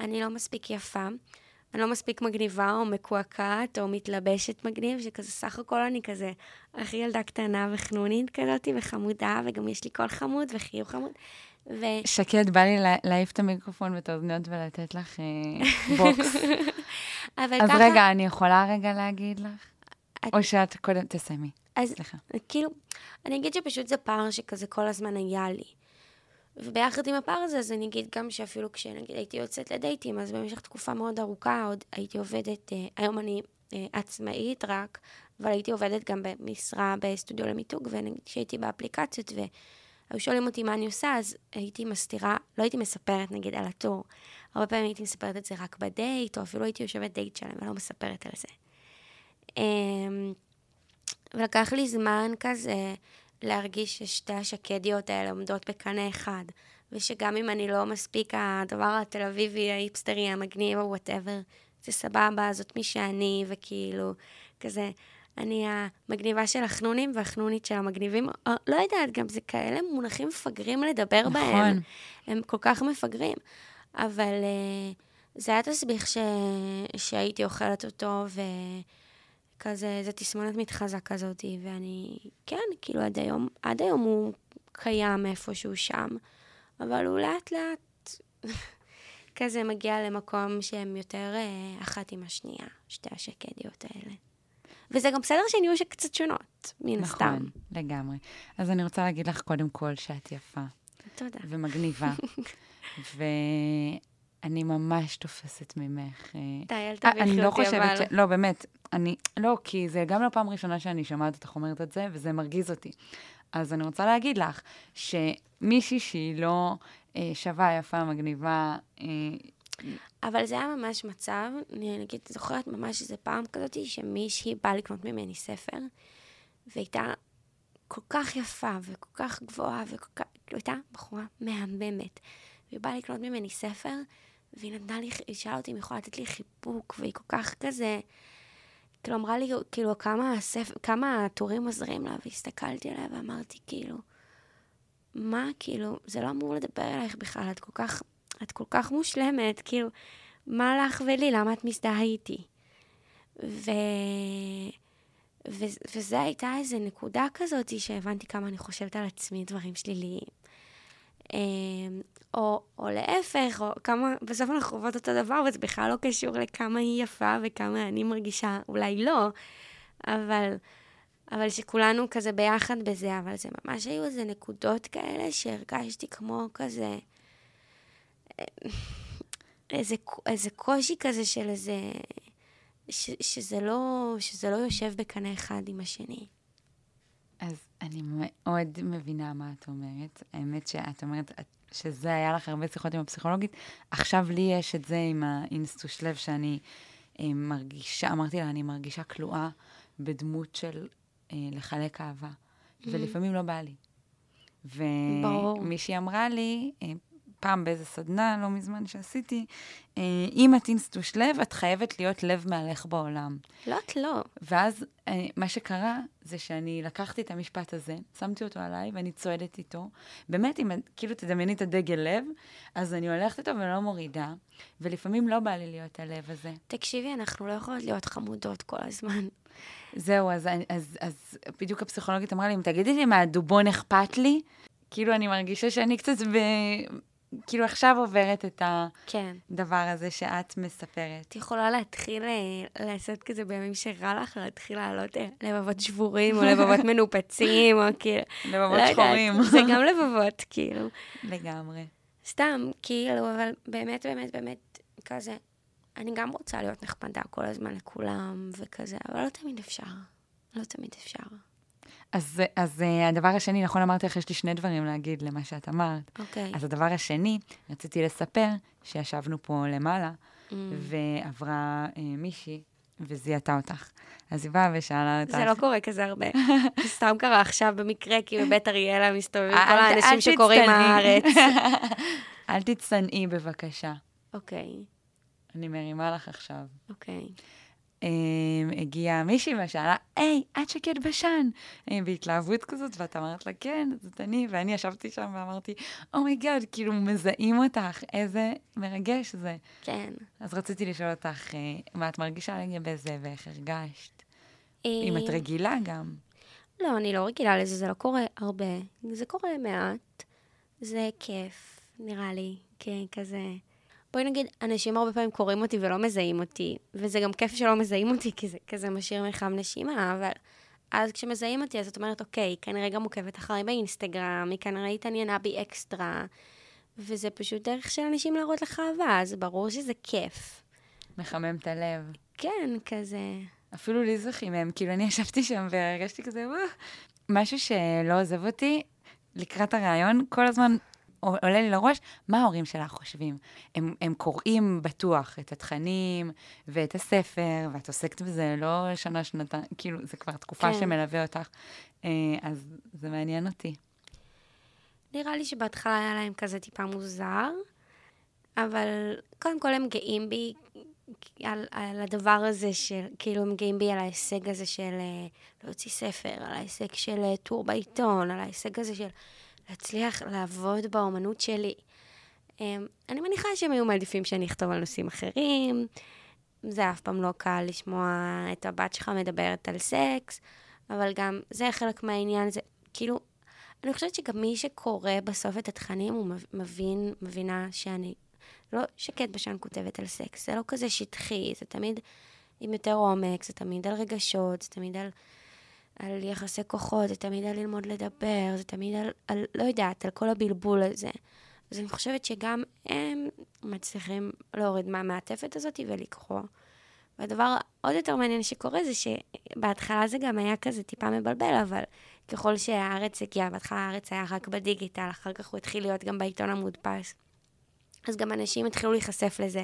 אני לא מספיק יפה, אני לא מספיק מגניבה או מקועקעת או מתלבשת מגניב, שכזה סך הכל אני כזה הכי ילדה קטנה וחנונית כזאתי וחמודה, וגם יש לי קול חמוד וחיוך חמוד. ו... שקד, בא לי להעיף את המיקרופון ואת האוזניות ולתת לך אה, בוקס. אז ככה... רגע, אני יכולה רגע להגיד לך? את... או שאת קודם תסיימי. אז סליחה. כאילו, אני אגיד שפשוט זה פער שכזה כל הזמן היה לי. וביחד עם הפער הזה, אז אני אגיד גם שאפילו כשנגיד הייתי יוצאת לדייטים, אז במשך תקופה מאוד ארוכה עוד הייתי עובדת, אה, היום אני אה, עצמאית רק, אבל הייתי עובדת גם במשרה בסטודיו למיתוג, ונגיד שהייתי באפליקציות ו... היו שואלים אותי מה אני עושה, אז הייתי מסתירה, לא הייתי מספרת נגיד על הטור. הרבה פעמים הייתי מספרת את זה רק בדייט, או אפילו הייתי יושבת דייט שלהם, ולא מספרת על זה. ולקח לי זמן כזה להרגיש ששתי השקדיות האלה עומדות בקנה אחד, ושגם אם אני לא מספיק הדבר התל אביבי, ההיפסטרי, המגניב, או whatever, זה סבבה, זאת מי שאני, וכאילו, כזה... אני המגניבה של החנונים והחנונית של המגניבים. לא יודעת, גם זה כאלה מונחים מפגרים לדבר נכון. בהם. הם כל כך מפגרים. אבל זה היה תסביך ש... שהייתי אוכלת אותו, וכזה, זה תסמונת מתחזה כזאת, ואני, כן, כאילו עד היום, עד היום הוא קיים איפשהו שם, אבל הוא לאט לאט כזה מגיע למקום שהם יותר אחת עם השנייה, שתי השקדיות האלה. וזה גם בסדר שהן יהיו שקצת שונות, מן הסתם. נכון, לגמרי. אז אני רוצה להגיד לך קודם כל שאת יפה. תודה. ומגניבה. ואני ממש תופסת ממך. תהייל תביך אותי, אבל... אני לא חושבת ש... לא, באמת, אני... לא, כי זה גם לא פעם ראשונה שאני שמעת אותך אומרת את זה, וזה מרגיז אותי. אז אני רוצה להגיד לך שמישהי שהיא לא שווה, יפה, מגניבה... אבל זה היה ממש מצב, אני נגיד, זוכרת ממש איזה פעם כזאת, שמישהי באה לקנות ממני ספר, והייתה כל כך יפה, וכל כך גבוהה, וכל כך, הייתה בחורה מהממת, והיא באה לקנות ממני ספר, והיא נתנה לי, היא שאלה אותי אם יכולה לתת לי חיבוק, והיא כל כך כזה, כאילו אמרה לי, כאילו, כמה, הספר, כמה התורים עוזרים לה, והסתכלתי עליה, ואמרתי, כאילו, מה, כאילו, זה לא אמור לדבר אלייך בכלל, את כל כך... את כל כך מושלמת, כאילו, מה לך ולי, למה את מזדהה איתי? ו... ו... וזה הייתה איזו נקודה כזאת שהבנתי כמה אני חושבת על עצמי דברים שליליים. או, או להפך, או כמה... בסוף אנחנו חוות אותו דבר, וזה בכלל לא קשור לכמה היא יפה וכמה אני מרגישה, אולי לא, אבל... אבל שכולנו כזה ביחד בזה, אבל זה ממש היו איזה נקודות כאלה שהרגשתי כמו כזה... איזה, איזה קושי כזה של איזה, ש, שזה לא, שזה לא יושב בקנה אחד עם השני. אז אני מאוד מבינה מה את אומרת. האמת שאת אומרת שזה היה לך הרבה שיחות עם הפסיכולוגית. עכשיו לי יש את זה עם האינסטוש לב שאני מרגישה, אמרתי לה, אני מרגישה כלואה בדמות של לחלק אהבה. ולפעמים לא בא לי. ומישהי אמרה לי, פעם באיזה סדנה, לא מזמן שעשיתי, אם את אינסטוש לב, את חייבת להיות לב מעלך בעולם. לא, את לא. ואז מה שקרה, זה שאני לקחתי את המשפט הזה, שמתי אותו עליי, ואני צועדת איתו. באמת, אם כאילו תדמייני את הדגל לב, אז אני הולכת איתו ולא מורידה, ולפעמים לא בא לי להיות הלב הזה. תקשיבי, אנחנו לא יכולות להיות חמודות כל הזמן. זהו, אז, אז, אז בדיוק הפסיכולוגית אמרה לי, אם תגידי לי מה הדובון אכפת לי, כאילו אני מרגישה שאני קצת ב... כאילו עכשיו עוברת את הדבר הזה שאת מספרת. את יכולה להתחיל לעשות כזה בימים שרע לך, להתחיל לעלות לבבות שבורים, או לבבות מנופצים, או כאילו... לבבות שחורים. זה גם לבבות, כאילו. לגמרי. סתם, כאילו, אבל באמת, באמת, באמת, כזה, אני גם רוצה להיות נחמדה כל הזמן לכולם, וכזה, אבל לא תמיד אפשר. לא תמיד אפשר. אז, אז הדבר השני, נכון אמרתי לך, יש לי שני דברים להגיד למה שאת אמרת. Okay. אז הדבר השני, רציתי לספר שישבנו פה למעלה, mm. ועברה אה, מישהי, וזיהתה אותך. אז היא באה ושאלה אותך. זה לא קורה כזה הרבה. סתם קרה עכשיו במקרה, כי בבית אריאלה מסתובבים כל האנשים שקוראים הארץ. אל תצטנעי בבקשה. אוקיי. Okay. אני מרימה לך עכשיו. אוקיי. Okay. הגיעה מישהי ושאלה, היי, את שקד בשן? בהתלהבות כזאת, ואת אמרת לה, כן, זאת אני, ואני ישבתי שם ואמרתי, אומייגאד, כאילו מזהים אותך, איזה מרגש זה. כן. אז רציתי לשאול אותך, מה את מרגישה לגבי זה, ואיך הרגשת? אם את רגילה גם. לא, אני לא רגילה לזה, זה לא קורה הרבה, זה קורה מעט, זה כיף, נראה לי, כן, כזה... בואי נגיד, אנשים הרבה פעמים קוראים אותי ולא מזהים אותי, וזה גם כיף שלא מזהים אותי, כי זה כזה משאיר מרחב נשימה, אבל אז כשמזהים אותי, אז את אומרת, אוקיי, כנראה גם עוקבת אחרי באינסטגרם, היא כנראה התעניינה בי אקסטרה, וזה פשוט דרך של אנשים להראות לך אהבה, אז ברור שזה כיף. מחמם את הלב. כן, כזה. אפילו לי זה חימם, כאילו אני ישבתי שם והרגשתי כזה, וואו, משהו שלא עוזב אותי, לקראת הרעיון, כל הזמן... עולה לי לראש, מה ההורים שלך חושבים? הם, הם קוראים בטוח את התכנים ואת הספר, ואת עוסקת בזה לא שנה, שנתיים, כאילו, זה כבר תקופה כן. שמלווה אותך, אז זה מעניין אותי. נראה לי שבהתחלה היה להם כזה טיפה מוזר, אבל קודם כל הם גאים בי על, על הדבר הזה, של, כאילו הם גאים בי על ההישג הזה של להוציא ספר, על ההישג של טור בעיתון, על ההישג הזה של... להצליח לעבוד באומנות שלי. אני מניחה שהם היו מעדיפים שאני אכתוב על נושאים אחרים, זה אף פעם לא קל לשמוע את הבת שלך מדברת על סקס, אבל גם זה חלק מהעניין, זה כאילו, אני חושבת שגם מי שקורא בסוף את התכנים, הוא מבין, מבינה שאני, לא שקד בשן כותבת על סקס, זה לא כזה שטחי, זה תמיד עם יותר עומק, זה תמיד על רגשות, זה תמיד על... על יחסי כוחות, זה תמיד על ללמוד לדבר, זה תמיד על, על, לא יודעת, על כל הבלבול הזה. אז אני חושבת שגם הם מצליחים להוריד מהמעטפת הזאת ולקרוא. והדבר עוד יותר מעניין שקורה זה שבהתחלה זה גם היה כזה טיפה מבלבל, אבל ככל שהארץ הגיעה, בהתחלה הארץ היה רק בדיגיטל, אחר כך הוא התחיל להיות גם בעיתון המודפס. אז גם אנשים התחילו להיחשף לזה.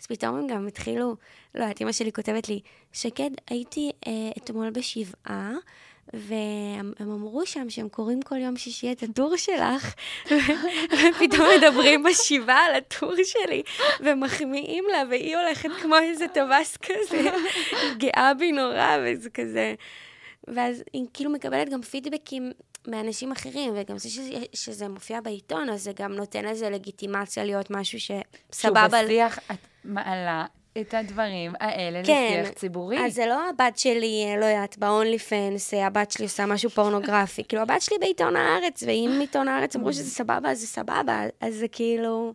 אז פתאום הם גם התחילו, לא, את אמא שלי כותבת לי, שקד, הייתי אה, אתמול בשבעה, והם אמרו שם שהם קוראים כל יום שישי את הטור שלך, ופתאום מדברים בשבעה על הטור שלי, ומחמיאים לה, והיא הולכת כמו איזה טווס כזה, גאה בי נורא, וזה כזה. ואז היא כאילו מקבלת גם פידבקים, מאנשים אחרים, וגם זה שזה, שזה מופיע בעיתון, אז זה גם נותן איזה לגיטימציה להיות משהו שסבבה... שהוא בשיח, את מעלה את הדברים האלה כן, לשיח ציבורי. אז זה לא הבת שלי, לא יודעת, באונלי פנס, הבת שלי עושה משהו פורנוגרפי, כאילו הבת שלי בעיתון הארץ, ואם בעיתון הארץ אמרו שזה סבבה, אז זה סבבה, אז זה כאילו...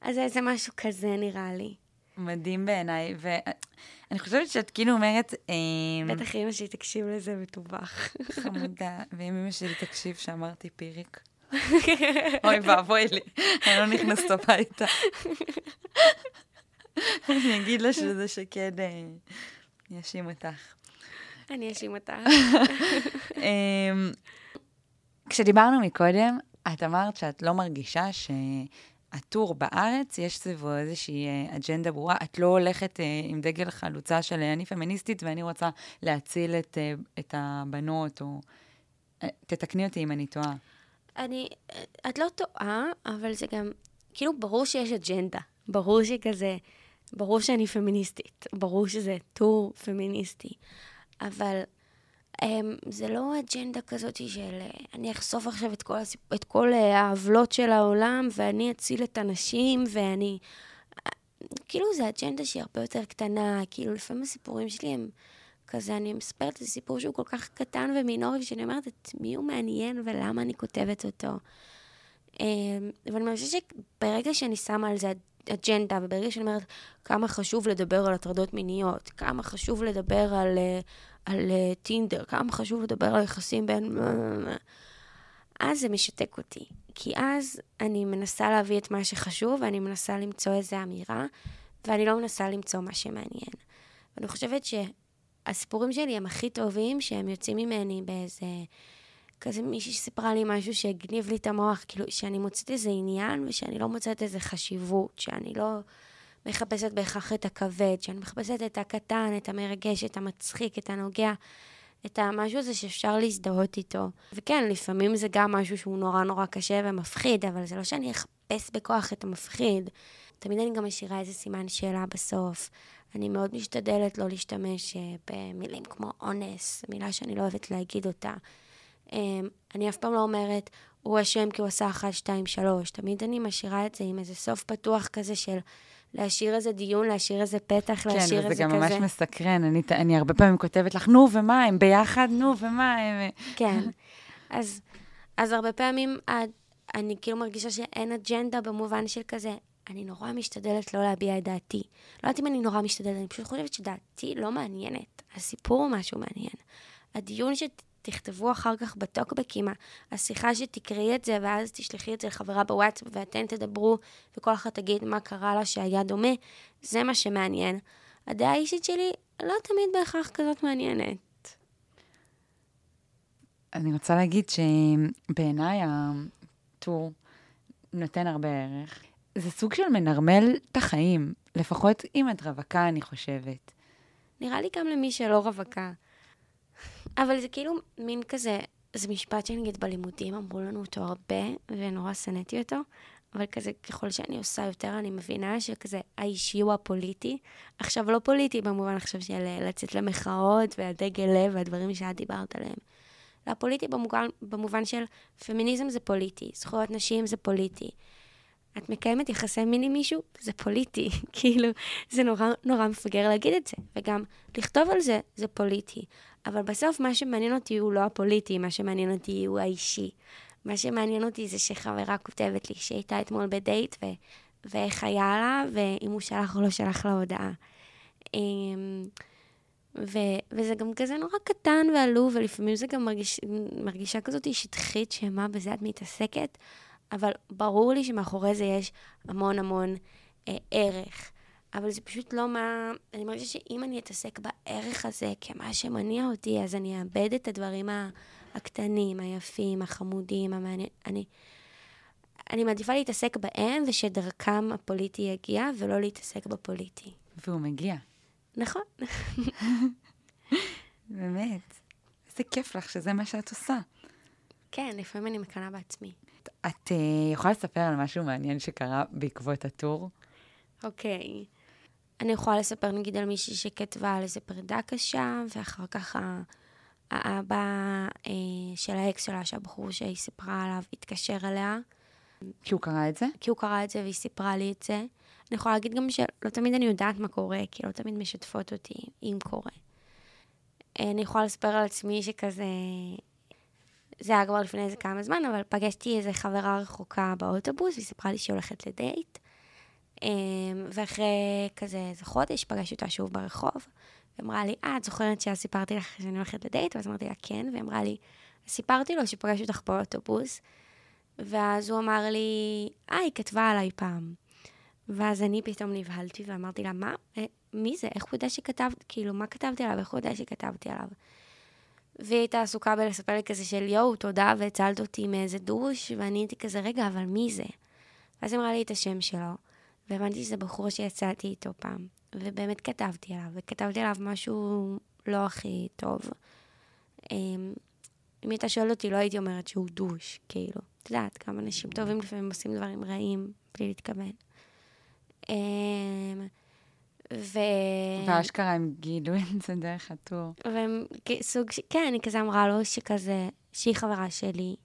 אז זה משהו כזה נראה לי. מדהים בעיניי, ואני חושבת שאת כאילו אומרת... בטח אמא שלי תקשיב לזה מטובח. חמודה, ואם אמא שלי תקשיב שאמרתי פיריק. אוי ואבוי לי, אני לא נכנסת הביתה. אני אגיד לה שזה שקד ישים אותך. אני אשים אותך. כשדיברנו מקודם, את אמרת שאת לא מרגישה ש... הטור בארץ, יש סביבו איזושהי אג'נדה ברורה, את לא הולכת אה, עם דגל חלוצה של אני פמיניסטית, ואני רוצה להציל את, אה, את הבנות, או... אה, תתקני אותי אם אני טועה. אני, את לא טועה, אבל זה גם, כאילו ברור שיש אג'נדה, ברור שכזה, ברור שאני פמיניסטית, ברור שזה טור פמיניסטי, אבל... זה לא אג'נדה כזאת של אני אחשוף עכשיו את כל, את כל העוולות של העולם ואני אציל את הנשים ואני... כאילו זה אג'נדה שהיא הרבה יותר קטנה, כאילו לפעמים הסיפורים שלי הם כזה, אני מספרת את הסיפור שהוא כל כך קטן ומינורי שאני אומרת את מי הוא מעניין ולמה אני כותבת אותו. ואני חושבת שברגע שאני שמה על זה אג'נדה וברגע שאני אומרת כמה חשוב לדבר על הטרדות מיניות, כמה חשוב לדבר על... על טינדר, כמה חשוב לדבר על יחסים בין... אז זה משתק אותי, כי אז אני מנסה להביא את מה שחשוב, ואני מנסה למצוא איזה אמירה, ואני לא מנסה למצוא מה שמעניין. ואני חושבת שהסיפורים שלי הם הכי טובים, שהם יוצאים ממני באיזה... כזה מישהי שסיפרה לי משהו שהגניב לי את המוח, כאילו שאני מוצאת איזה עניין, ושאני לא מוצאת איזה חשיבות, שאני לא... מחפשת בהכרח את הכבד, שאני מחפשת את הקטן, את המרגש, את המצחיק, את הנוגע, את המשהו הזה שאפשר להזדהות איתו. וכן, לפעמים זה גם משהו שהוא נורא נורא קשה ומפחיד, אבל זה לא שאני אחפש מאפס בכוח את המפחיד. תמיד אני גם משאירה איזה סימן שאלה בסוף. אני מאוד משתדלת לא להשתמש במילים כמו אונס, מילה שאני לא אוהבת להגיד אותה. אני אף פעם לא אומרת, הוא אשם כי הוא עשה אחת, שתיים, שלוש. תמיד אני משאירה את זה עם איזה סוף פתוח כזה של להשאיר איזה דיון, להשאיר איזה פתח, להשאיר איזה כזה. כן, וזה גם ממש מסקרן. אני, אני הרבה פעמים כותבת לך, נו ומה, הם ביחד, נו ומה, הם... כן. אז, אז הרבה פעמים אני כאילו מרגישה שאין אג'נדה במובן של כזה. אני נורא משתדלת לא להביע את דעתי. לא יודעת אם אני נורא משתדלת, אני פשוט חושבת שדעתי לא מעניינת. הסיפור הוא משהו מעניין. הדיון שתכתבו אחר כך בטוקבקימה, השיחה שתקראי את זה, ואז תשלחי את זה לחברה בוואטסאפ, ואתן תדברו, וכל אחד תגיד מה קרה לה שהיה דומה, זה מה שמעניין. הדעה האישית שלי לא תמיד בהכרח כזאת מעניינת. אני רוצה להגיד שבעיניי הטור נותן הרבה ערך. זה סוג של מנרמל את החיים, לפחות אם את רווקה, אני חושבת. נראה לי גם למי שלא רווקה. אבל זה כאילו מין כזה, זה משפט שנגיד בלימודים, אמרו לנו אותו הרבה, ונורא סניתי אותו, אבל כזה ככל שאני עושה יותר, אני מבינה שכזה האישי הוא הפוליטי. עכשיו לא פוליטי, במובן עכשיו של לצאת למחאות, והדגל לב, והדברים שאת דיברת עליהם. לא פוליטי במובן, במובן של פמיניזם זה פוליטי, זכויות נשים זה פוליטי. את מקיימת יחסי מין עם מישהו, זה פוליטי, כאילו, זה נורא, נורא מפגר להגיד את זה, וגם לכתוב על זה, זה פוליטי, אבל בסוף מה שמעניין אותי הוא לא הפוליטי, מה שמעניין אותי הוא האישי, מה שמעניין אותי זה שחברה כותבת לי, שהייתה אתמול בדייט, ו- ואיך היה לה, ואם הוא שלח או לא שלח לה הודעה, ו- וזה גם כזה נורא קטן ועלוב, ולפעמים זה גם מרגיש, מרגישה כזאת שטחית, שמה בזה את מתעסקת, אבל ברור לי שמאחורי זה יש המון המון אה, ערך. אבל זה פשוט לא מה... אני מרגישה שאם אני אתעסק בערך הזה כמה שמניע אותי, אז אני אאבד את הדברים הקטנים, היפים, החמודים, המעניין... אני, אני מעדיפה להתעסק בהם, ושדרכם הפוליטי יגיע, ולא להתעסק בפוליטי. והוא מגיע. נכון. באמת. איזה כיף לך שזה מה שאת עושה. כן, לפעמים אני מקנה בעצמי. את uh, יכולה לספר על משהו מעניין שקרה בעקבות הטור? אוקיי. Okay. אני יכולה לספר נגיד על מישהי שכתבה על איזה פרידה קשה, ואחר כך האבא אה, של האקס שלה, שהבחור שהיא סיפרה עליו, התקשר אליה. כי הוא קרא את זה? כי הוא קרא את זה והיא סיפרה לי את זה. אני יכולה להגיד גם שלא תמיד אני יודעת מה קורה, כי לא תמיד משתפות אותי אם קורה. אני יכולה לספר על עצמי שכזה... זה היה כבר לפני איזה כמה זמן, אבל פגשתי איזה חברה רחוקה באוטובוס, והיא סיפרה לי שהיא הולכת לדייט, ואחרי כזה איזה חודש פגשתי אותה שוב ברחוב, ואמרה לי, אה, את זוכרת שסיפרתי לך שאני הולכת לדייט? ואז אמרתי לה, כן, ואמרה לי, סיפרתי לו שפגשתי אותך באוטובוס, ואז הוא אמר לי, אה, היא כתבה עליי פעם. ואז אני פתאום נבהלתי ואמרתי לה, מה? מי זה? איך הוא יודע שכתבת? כאילו, מה כתבתי עליו? איך הוא יודע שכתבתי עליו? והיא הייתה עסוקה בלספר לי כזה של יואו, תודה, והצלת אותי מאיזה דוש, ואני הייתי כזה, רגע, אבל מי זה? אז אמרה לי את השם שלו, והבנתי שזה בחור שיצאתי איתו פעם, ובאמת כתבתי עליו, וכתבתי עליו משהו לא הכי טוב. אם הייתה שואלת אותי, לא הייתי אומרת שהוא דוש, כאילו. את יודעת, כמה אנשים טובים לפעמים עושים דברים רעים, בלי להתכוון. אממ... ו... והאשכרה הם גידו את זה דרך הטור. והם סוג ש... כן, אני כזה אמרה לו שכזה, שהיא חברה שלי,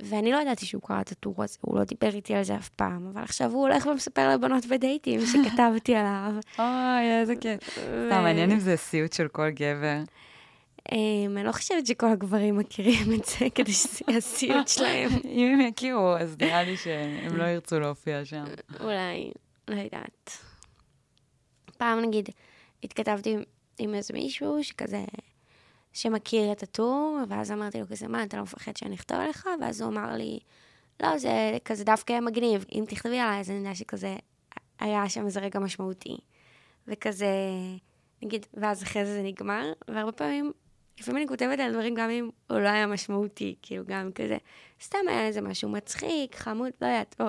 ואני לא ידעתי שהוא קרא את הטור הזה, הוא לא דיבר איתי על זה אף פעם, אבל עכשיו הוא הולך ומספר לבנות בדייטים שכתבתי עליו. אוי, איזה כיף. סתם, מעניין אם זה סיוט של כל גבר. אני לא חושבת שכל הגברים מכירים את זה, כדי שזה הסיוט שלהם. אם הם יכירו, אז נראה לי שהם לא ירצו להופיע שם. אולי, לא יודעת. פעם נגיד התכתבתי עם, עם איזה מישהו שכזה, שמכיר את הטור, ואז אמרתי לו כזה, מה, אתה לא מפחד שאני אכתוב לך? ואז הוא אמר לי, לא, זה כזה דווקא מגניב. אם תכתבי עליי, אז אני יודע שכזה, היה שם איזה רגע משמעותי. וכזה, נגיד, ואז אחרי זה זה נגמר, והרבה פעמים, לפעמים אני כותבת על דברים גם אם הוא לא היה משמעותי, כאילו גם כזה, סתם היה איזה משהו מצחיק, חמוד, לא יודעת, או...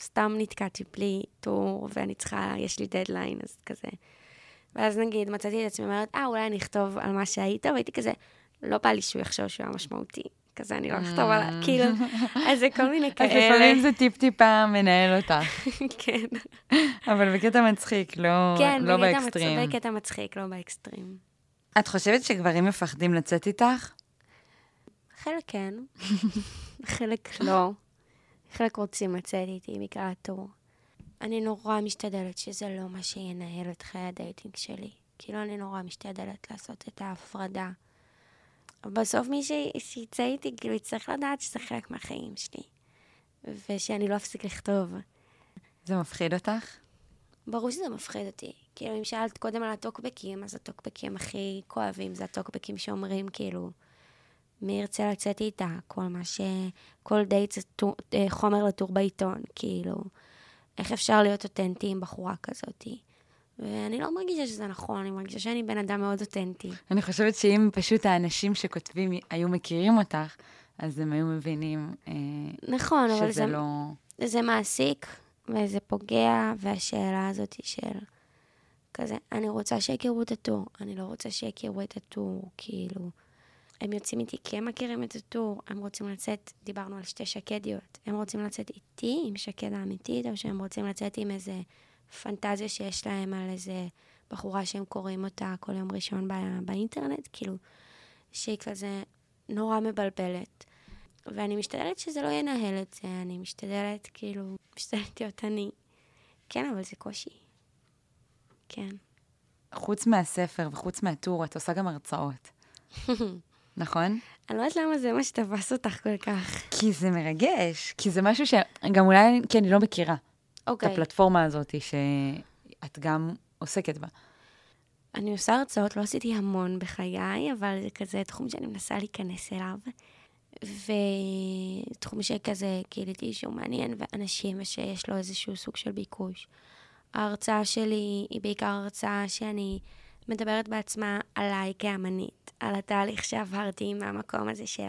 סתם נתקעתי בלי טור, ואני צריכה, יש לי דדליין, אז כזה. ואז נגיד, מצאתי את עצמי, אומרת, אה, אולי אני אכתוב על מה שהיית, והייתי כזה, לא בא לי שהוא יחשוב שהוא היה משמעותי. כזה, אני לא אכתוב עליו, כאילו, אז זה כל מיני כאלה. אז לפעמים זה טיפ-טיפה מנהל אותך. כן. אבל בקטע מצחיק, לא באקסטרים. כן, בקטע מצחיק, לא באקסטרים. את חושבת שגברים מפחדים לצאת איתך? חלק כן, חלק לא. חלק רוצים לצאת איתי מקרא התור. אני נורא משתדלת שזה לא מה שינהל את חיי הדייטינג שלי. כאילו, אני נורא משתדלת לעשות את ההפרדה. בסוף מי שיצא איתי, כאילו, יצטרך לדעת שזה חלק מהחיים שלי. ושאני לא אפסיק לכתוב. זה מפחיד אותך? ברור שזה מפחיד אותי. כאילו, אם שאלת קודם על הטוקבקים, אז הטוקבקים הכי כואבים, זה הטוקבקים שאומרים, כאילו, מי ירצה לצאת איתה? כל מה ש... כל דייט זה חומר לטור בעיתון, כאילו. איך אפשר להיות אותנטי עם בחורה כזאת? ואני לא מרגישה שזה נכון, אני מרגישה שאני בן אדם מאוד אותנטי. אני חושבת שאם פשוט האנשים שכותבים היו מכירים אותך, אז הם היו מבינים נכון, שזה אבל זה, לא... זה מעסיק, וזה פוגע, והשאלה הזאת היא של כזה, אני רוצה שיכירו את הטור, אני לא רוצה שיכירו את הטור, כאילו... הם יוצאים איתי כי הם מכירים את הטור, הם רוצים לצאת, דיברנו על שתי שקדיות, הם רוצים לצאת איתי עם שקד האמיתית, או שהם רוצים לצאת עם איזה פנטזיה שיש להם על איזה בחורה שהם קוראים אותה כל יום ראשון בא, באינטרנט, כאילו, שהיא כזה נורא מבלבלת. ואני משתדלת שזה לא ינהל את זה, אני משתדלת, כאילו, משתדלת להיות אני. כן, אבל זה קושי. כן. חוץ מהספר וחוץ מהטור, את עושה גם הרצאות. נכון? אני לא יודעת למה זה מה שתפס אותך כל כך. כי זה מרגש, כי זה משהו שגם אולי, כי אני לא מכירה. אוקיי. את הפלטפורמה הזאת שאת גם עוסקת בה. אני עושה הרצאות, לא עשיתי המון בחיי, אבל זה כזה תחום שאני מנסה להיכנס אליו. ותחום שכזה גיליתי שהוא מעניין, ואנשים שיש לו איזשהו סוג של ביקוש. ההרצאה שלי היא בעיקר הרצאה שאני... מדברת בעצמה עליי כאמנית, על התהליך שעברתי מהמקום הזה של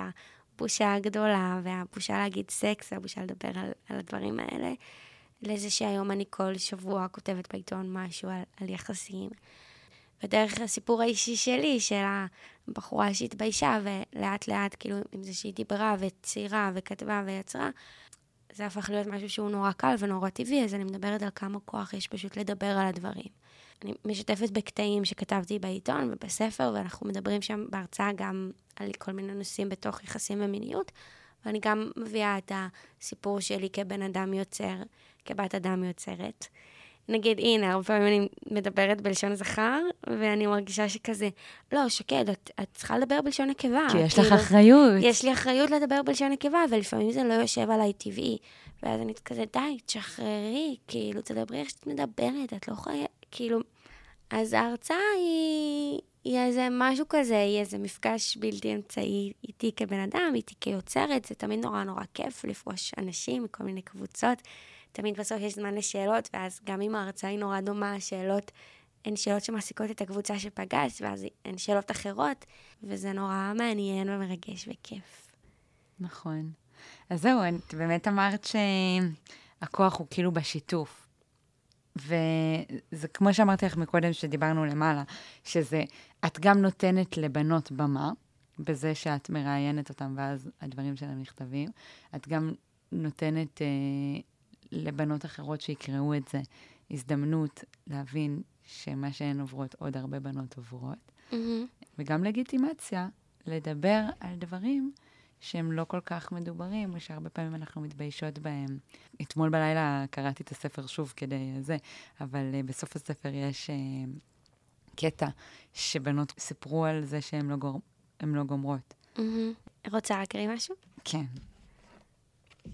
הבושה הגדולה, והבושה להגיד סקס, הבושה לדבר על, על הדברים האלה, לזה שהיום אני כל שבוע כותבת בעיתון משהו על, על יחסים. ודרך הסיפור האישי שלי, של הבחורה שהתביישה, ולאט לאט, כאילו, עם זה שהיא דיברה וציירה וכתבה ויצרה, זה הפך להיות משהו שהוא נורא קל ונורא טבעי, אז אני מדברת על כמה כוח יש פשוט לדבר על הדברים. אני משתפת בקטעים שכתבתי בעיתון ובספר, ואנחנו מדברים שם בהרצאה גם על כל מיני נושאים בתוך יחסים ומיניות, ואני גם מביאה את הסיפור שלי כבן אדם יוצר, כבת אדם יוצרת. נגיד, הנה, הרבה פעמים אני מדברת בלשון זכר, ואני מרגישה שכזה, לא, שקד, את, את צריכה לדבר בלשון נקבה. כי יש לך אחריות. יש לי אחריות לדבר בלשון נקבה, ולפעמים זה לא יושב עליי טבעי. ואז אני כזה, די, תשחררי, כאילו, תדברי איך שאת מדברת, את לא חייבת. כאילו, אז ההרצאה היא, היא איזה משהו כזה, היא איזה מפגש בלתי אמצעי איתי כבן אדם, איתי כיוצרת, זה תמיד נורא נורא כיף לפגוש אנשים מכל מיני קבוצות, תמיד בסוף יש זמן לשאלות, ואז גם אם ההרצאה היא נורא דומה, השאלות, הן שאלות שמעסיקות את הקבוצה שפגשת, ואז הן שאלות אחרות, וזה נורא מעניין ומרגש וכיף. נכון. אז זהו, את באמת אמרת שהכוח הוא כאילו בשיתוף. וזה כמו שאמרתי לך מקודם שדיברנו למעלה, שזה, את גם נותנת לבנות במה, בזה שאת מראיינת אותם ואז הדברים שלהם נכתבים, את גם נותנת אה, לבנות אחרות שיקראו את זה, הזדמנות להבין שמה שהן עוברות עוד הרבה בנות עוברות, mm-hmm. וגם לגיטימציה לדבר על דברים שהם לא כל כך מדוברים, ושהרבה פעמים אנחנו מתביישות בהם. אתמול בלילה קראתי את הספר שוב כדי זה, אבל בסוף הספר יש קטע שבנות סיפרו על זה שהן לא גומרות. רוצה להקריא משהו? כן.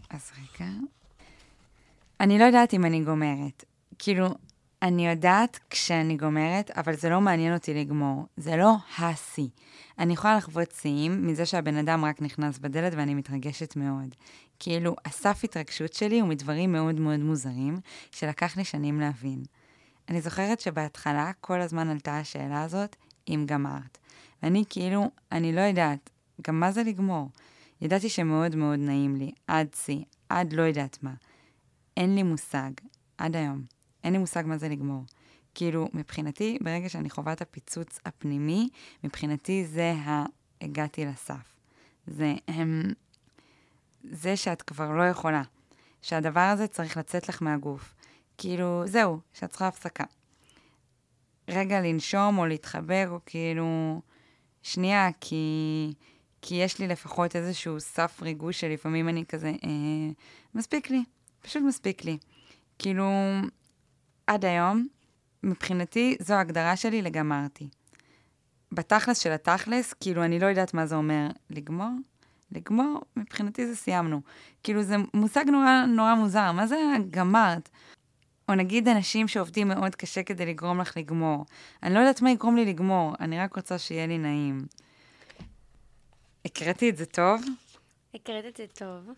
אז רגע. אני לא יודעת אם אני גומרת. כאילו, אני יודעת כשאני גומרת, אבל זה לא מעניין אותי לגמור. זה לא הסי. אני יכולה לחוות סיים מזה שהבן אדם רק נכנס בדלת ואני מתרגשת מאוד. כאילו, הסף התרגשות שלי הוא מדברים מאוד מאוד מוזרים, שלקח לי שנים להבין. אני זוכרת שבהתחלה כל הזמן עלתה השאלה הזאת, אם גמרת. ואני כאילו, אני לא יודעת, גם מה זה לגמור? ידעתי שמאוד מאוד נעים לי, עד סי, עד לא יודעת מה. אין לי מושג, עד היום. אין לי מושג מה זה לגמור. כאילו, מבחינתי, ברגע שאני חווה את הפיצוץ הפנימי, מבחינתי זה הגעתי לסף. זה, הם, זה שאת כבר לא יכולה, שהדבר הזה צריך לצאת לך מהגוף. כאילו, זהו, שאת צריכה הפסקה. רגע לנשום או להתחבר, או כאילו, שנייה, כי, כי יש לי לפחות איזשהו סף ריגוש שלפעמים אני כזה, אה, מספיק לי, פשוט מספיק לי. כאילו, עד היום, מבחינתי, זו ההגדרה שלי לגמרתי. בתכלס של התכלס, כאילו, אני לא יודעת מה זה אומר לגמור, לגמור, מבחינתי זה סיימנו. כאילו, זה מושג נורא, נורא מוזר, מה זה גמרת? או נגיד אנשים שעובדים מאוד קשה כדי לגרום לך לגמור. אני לא יודעת מה יגרום לי לגמור, אני רק רוצה שיהיה לי נעים. הקראתי את זה טוב? הקראת את זה טוב.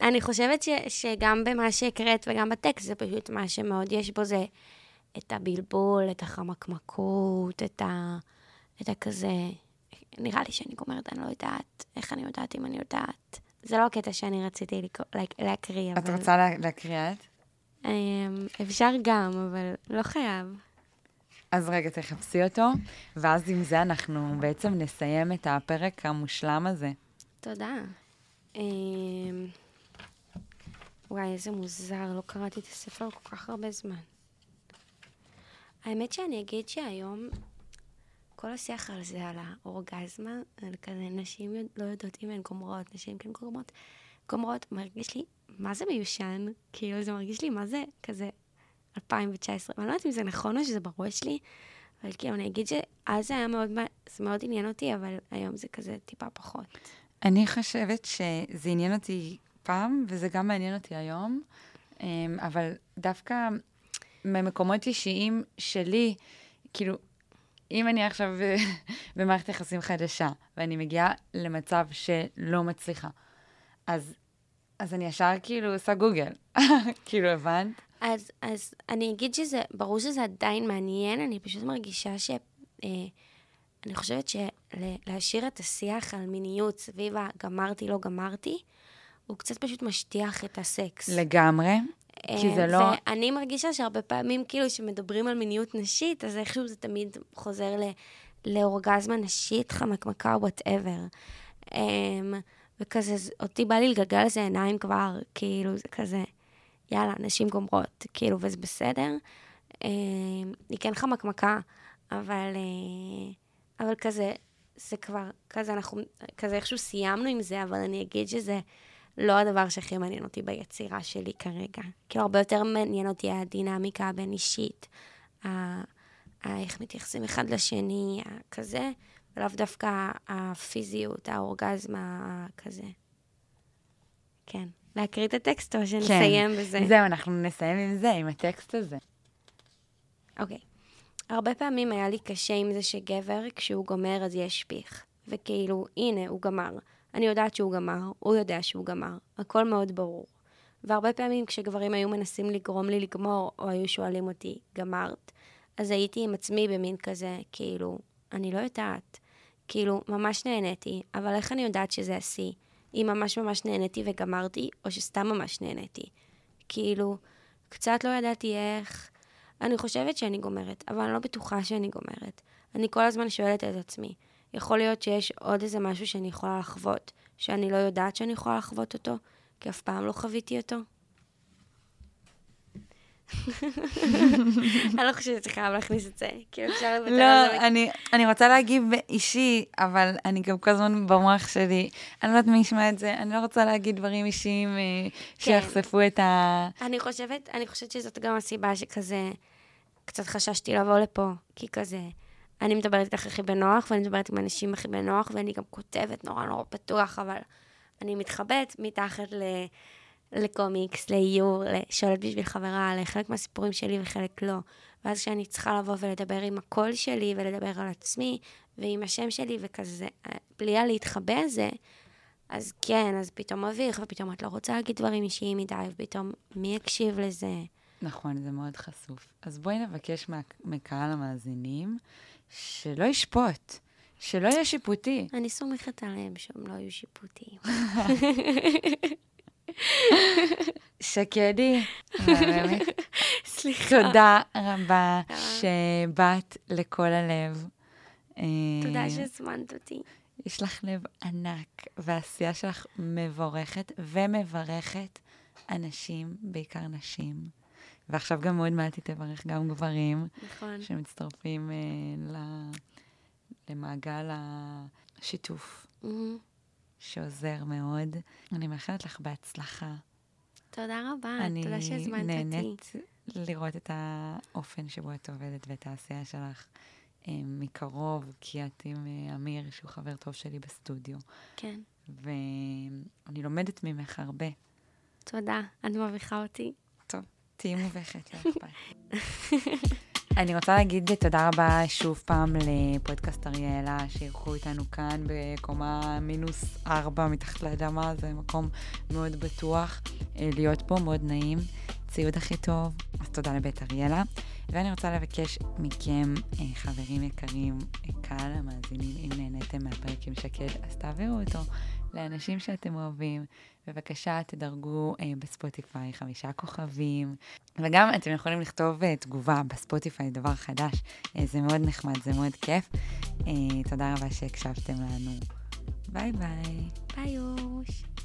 אני חושבת ש, שגם במה שהקראת וגם בטקסט, זה פשוט מה שמאוד יש בו זה את הבלבול, את החמקמקות, את ה... את הכזה, נראה לי שאני גומרת, אני לא יודעת, איך אני יודעת אם אני יודעת. זה לא הקטע שאני רציתי להקריא, אבל... את רוצה להקריאת? אפשר גם, אבל לא חייב. אז רגע, תחפשי אותו, ואז עם זה אנחנו בעצם נסיים את הפרק המושלם הזה. תודה. וואי, איזה מוזר, לא קראתי את הספר כל כך הרבה זמן. האמת שאני אגיד שהיום... כל השיח על זה, על האורגזמה, על כזה, נשים לא יודעות אם הן גומרות, נשים כן גומרות, גומרות, מרגיש לי, מה זה מיושן? כאילו, זה מרגיש לי, מה זה? כזה, אלפיים תשע עשרה, אני לא יודעת אם זה נכון או שזה בראש לי, אבל כאילו, אני אגיד שאז זה היה מאוד, זה מאוד עניין אותי, אבל היום זה כזה טיפה פחות. אני חושבת שזה עניין אותי פעם, וזה גם מעניין אותי היום, אבל דווקא ממקומות אישיים שלי, כאילו, אם אני עכשיו במערכת יחסים חדשה, ואני מגיעה למצב שלא מצליחה, אז, אז אני ישר כאילו עושה גוגל. כאילו, הבנת? אז, אז אני אגיד שזה, ברור שזה עדיין מעניין, אני פשוט מרגישה ש... אה, אני חושבת שלהשאיר את השיח על מיניות סביב הגמרתי, לא גמרתי, הוא קצת פשוט משטיח את הסקס. לגמרי. כי זה לא... ואני מרגישה שהרבה פעמים, כאילו, שמדברים על מיניות נשית, אז איכשהו זה תמיד חוזר ל... לאורגזמה נשית, חמקמקה, whatever. וכזה, אותי בא לי לגגל על זה עיניים כבר, כאילו, זה כזה, יאללה, נשים גומרות, כאילו, וזה בסדר. היא כן חמקמקה, אבל, אבל כזה, זה כבר, כזה אנחנו, כזה איכשהו סיימנו עם זה, אבל אני אגיד שזה... לא הדבר שהכי מעניין אותי ביצירה שלי כרגע. כאילו, הרבה יותר מעניין אותי הדינמיקה הבין אישית, איך מתייחסים אחד לשני, כזה, ולאו דווקא הפיזיות, האורגזמה, כזה. כן. להקריא את הטקסט או שנסיים בזה? כן, זהו, אנחנו נסיים עם זה, עם הטקסט הזה. אוקיי. הרבה פעמים היה לי קשה עם זה שגבר, כשהוא גומר אז יש פיך. וכאילו, הנה, הוא גמר. אני יודעת שהוא גמר, הוא יודע שהוא גמר, הכל מאוד ברור. והרבה פעמים כשגברים היו מנסים לגרום לי לגמור, או היו שואלים אותי, גמרת? אז הייתי עם עצמי במין כזה, כאילו, אני לא יודעת. כאילו, ממש נהניתי, אבל איך אני יודעת שזה עשי? אם ממש ממש נהניתי וגמרתי, או שסתם ממש נהניתי. כאילו, קצת לא ידעתי איך. אני חושבת שאני גומרת, אבל אני לא בטוחה שאני גומרת. אני כל הזמן שואלת את עצמי. יכול להיות שיש עוד איזה משהו שאני יכולה לחוות, שאני לא יודעת שאני יכולה לחוות אותו, כי אף פעם לא חוויתי אותו. אני לא חושבת שחייב להכניס את זה, כי אפשר לבטל את זה. לא, אני רוצה להגיב אישי, אבל אני גם כל הזמן במוח שלי, אני לא יודעת מי ישמע את זה, אני לא רוצה להגיד דברים אישיים שיחשפו את ה... אני חושבת, אני חושבת שזאת גם הסיבה שכזה, קצת חששתי לבוא לפה, כי כזה... אני מדברת איתך הכי בנוח, ואני מדברת עם אנשים הכי בנוח, ואני גם כותבת נורא נורא פתוח, אבל אני מתחבאת מתחת לקומיקס, לאיור, לשואלת בשביל חברה, לחלק מהסיפורים שלי וחלק לא. ואז כשאני צריכה לבוא ולדבר עם הקול שלי, ולדבר על עצמי, ועם השם שלי, וכזה, בלי להתחבא זה, אז כן, אז פתאום מביך, ופתאום את לא רוצה להגיד דברים אישיים מדי, ופתאום מי יקשיב לזה? נכון, זה מאוד חשוף. אז בואי נבקש מקהל המאזינים, שלא ישפוט, שלא יהיה שיפוטי. אני סומכת עליהם שהם לא יהיו שיפוטיים. שקדי, באמת, סליחה. תודה רבה שבאת לכל הלב. תודה שהזמנת אותי. יש לך לב ענק, והעשייה שלך מבורכת ומברכת אנשים, בעיקר נשים. ועכשיו גם מאוד מעט תברך גם גברים, נכון. שמצטרפים אה, ל... למעגל השיתוף, mm-hmm. שעוזר מאוד. אני מאחלת לך בהצלחה. תודה רבה, תודה שהזמנת אותי. אני נהנית לראות את האופן שבו את עובדת ואת העשייה שלך. מקרוב, כי את עם אמיר, שהוא חבר טוב שלי בסטודיו. כן. ואני לומדת ממך הרבה. תודה, את מביכה אותי. טוב, תהיי מובכת, לא אכפת. אני רוצה להגיד תודה רבה שוב פעם לפודקאסט אריאלה, שאירחו איתנו כאן בקומה מינוס ארבע מתחת לאדמה, זה מקום מאוד בטוח להיות פה, מאוד נעים, ציוד הכי טוב, אז תודה לבית אריאלה. ואני רוצה לבקש מכם, חברים יקרים, קהל המאזינים, אם נהניתם מהפרק עם שקד, אז תעבירו אותו לאנשים שאתם אוהבים. בבקשה, תדרגו בספוטיפיי חמישה כוכבים. וגם אתם יכולים לכתוב תגובה בספוטיפיי, דבר חדש. זה מאוד נחמד, זה מאוד כיף. תודה רבה שהקשבתם לנו. ביי ביי. ביי יוש.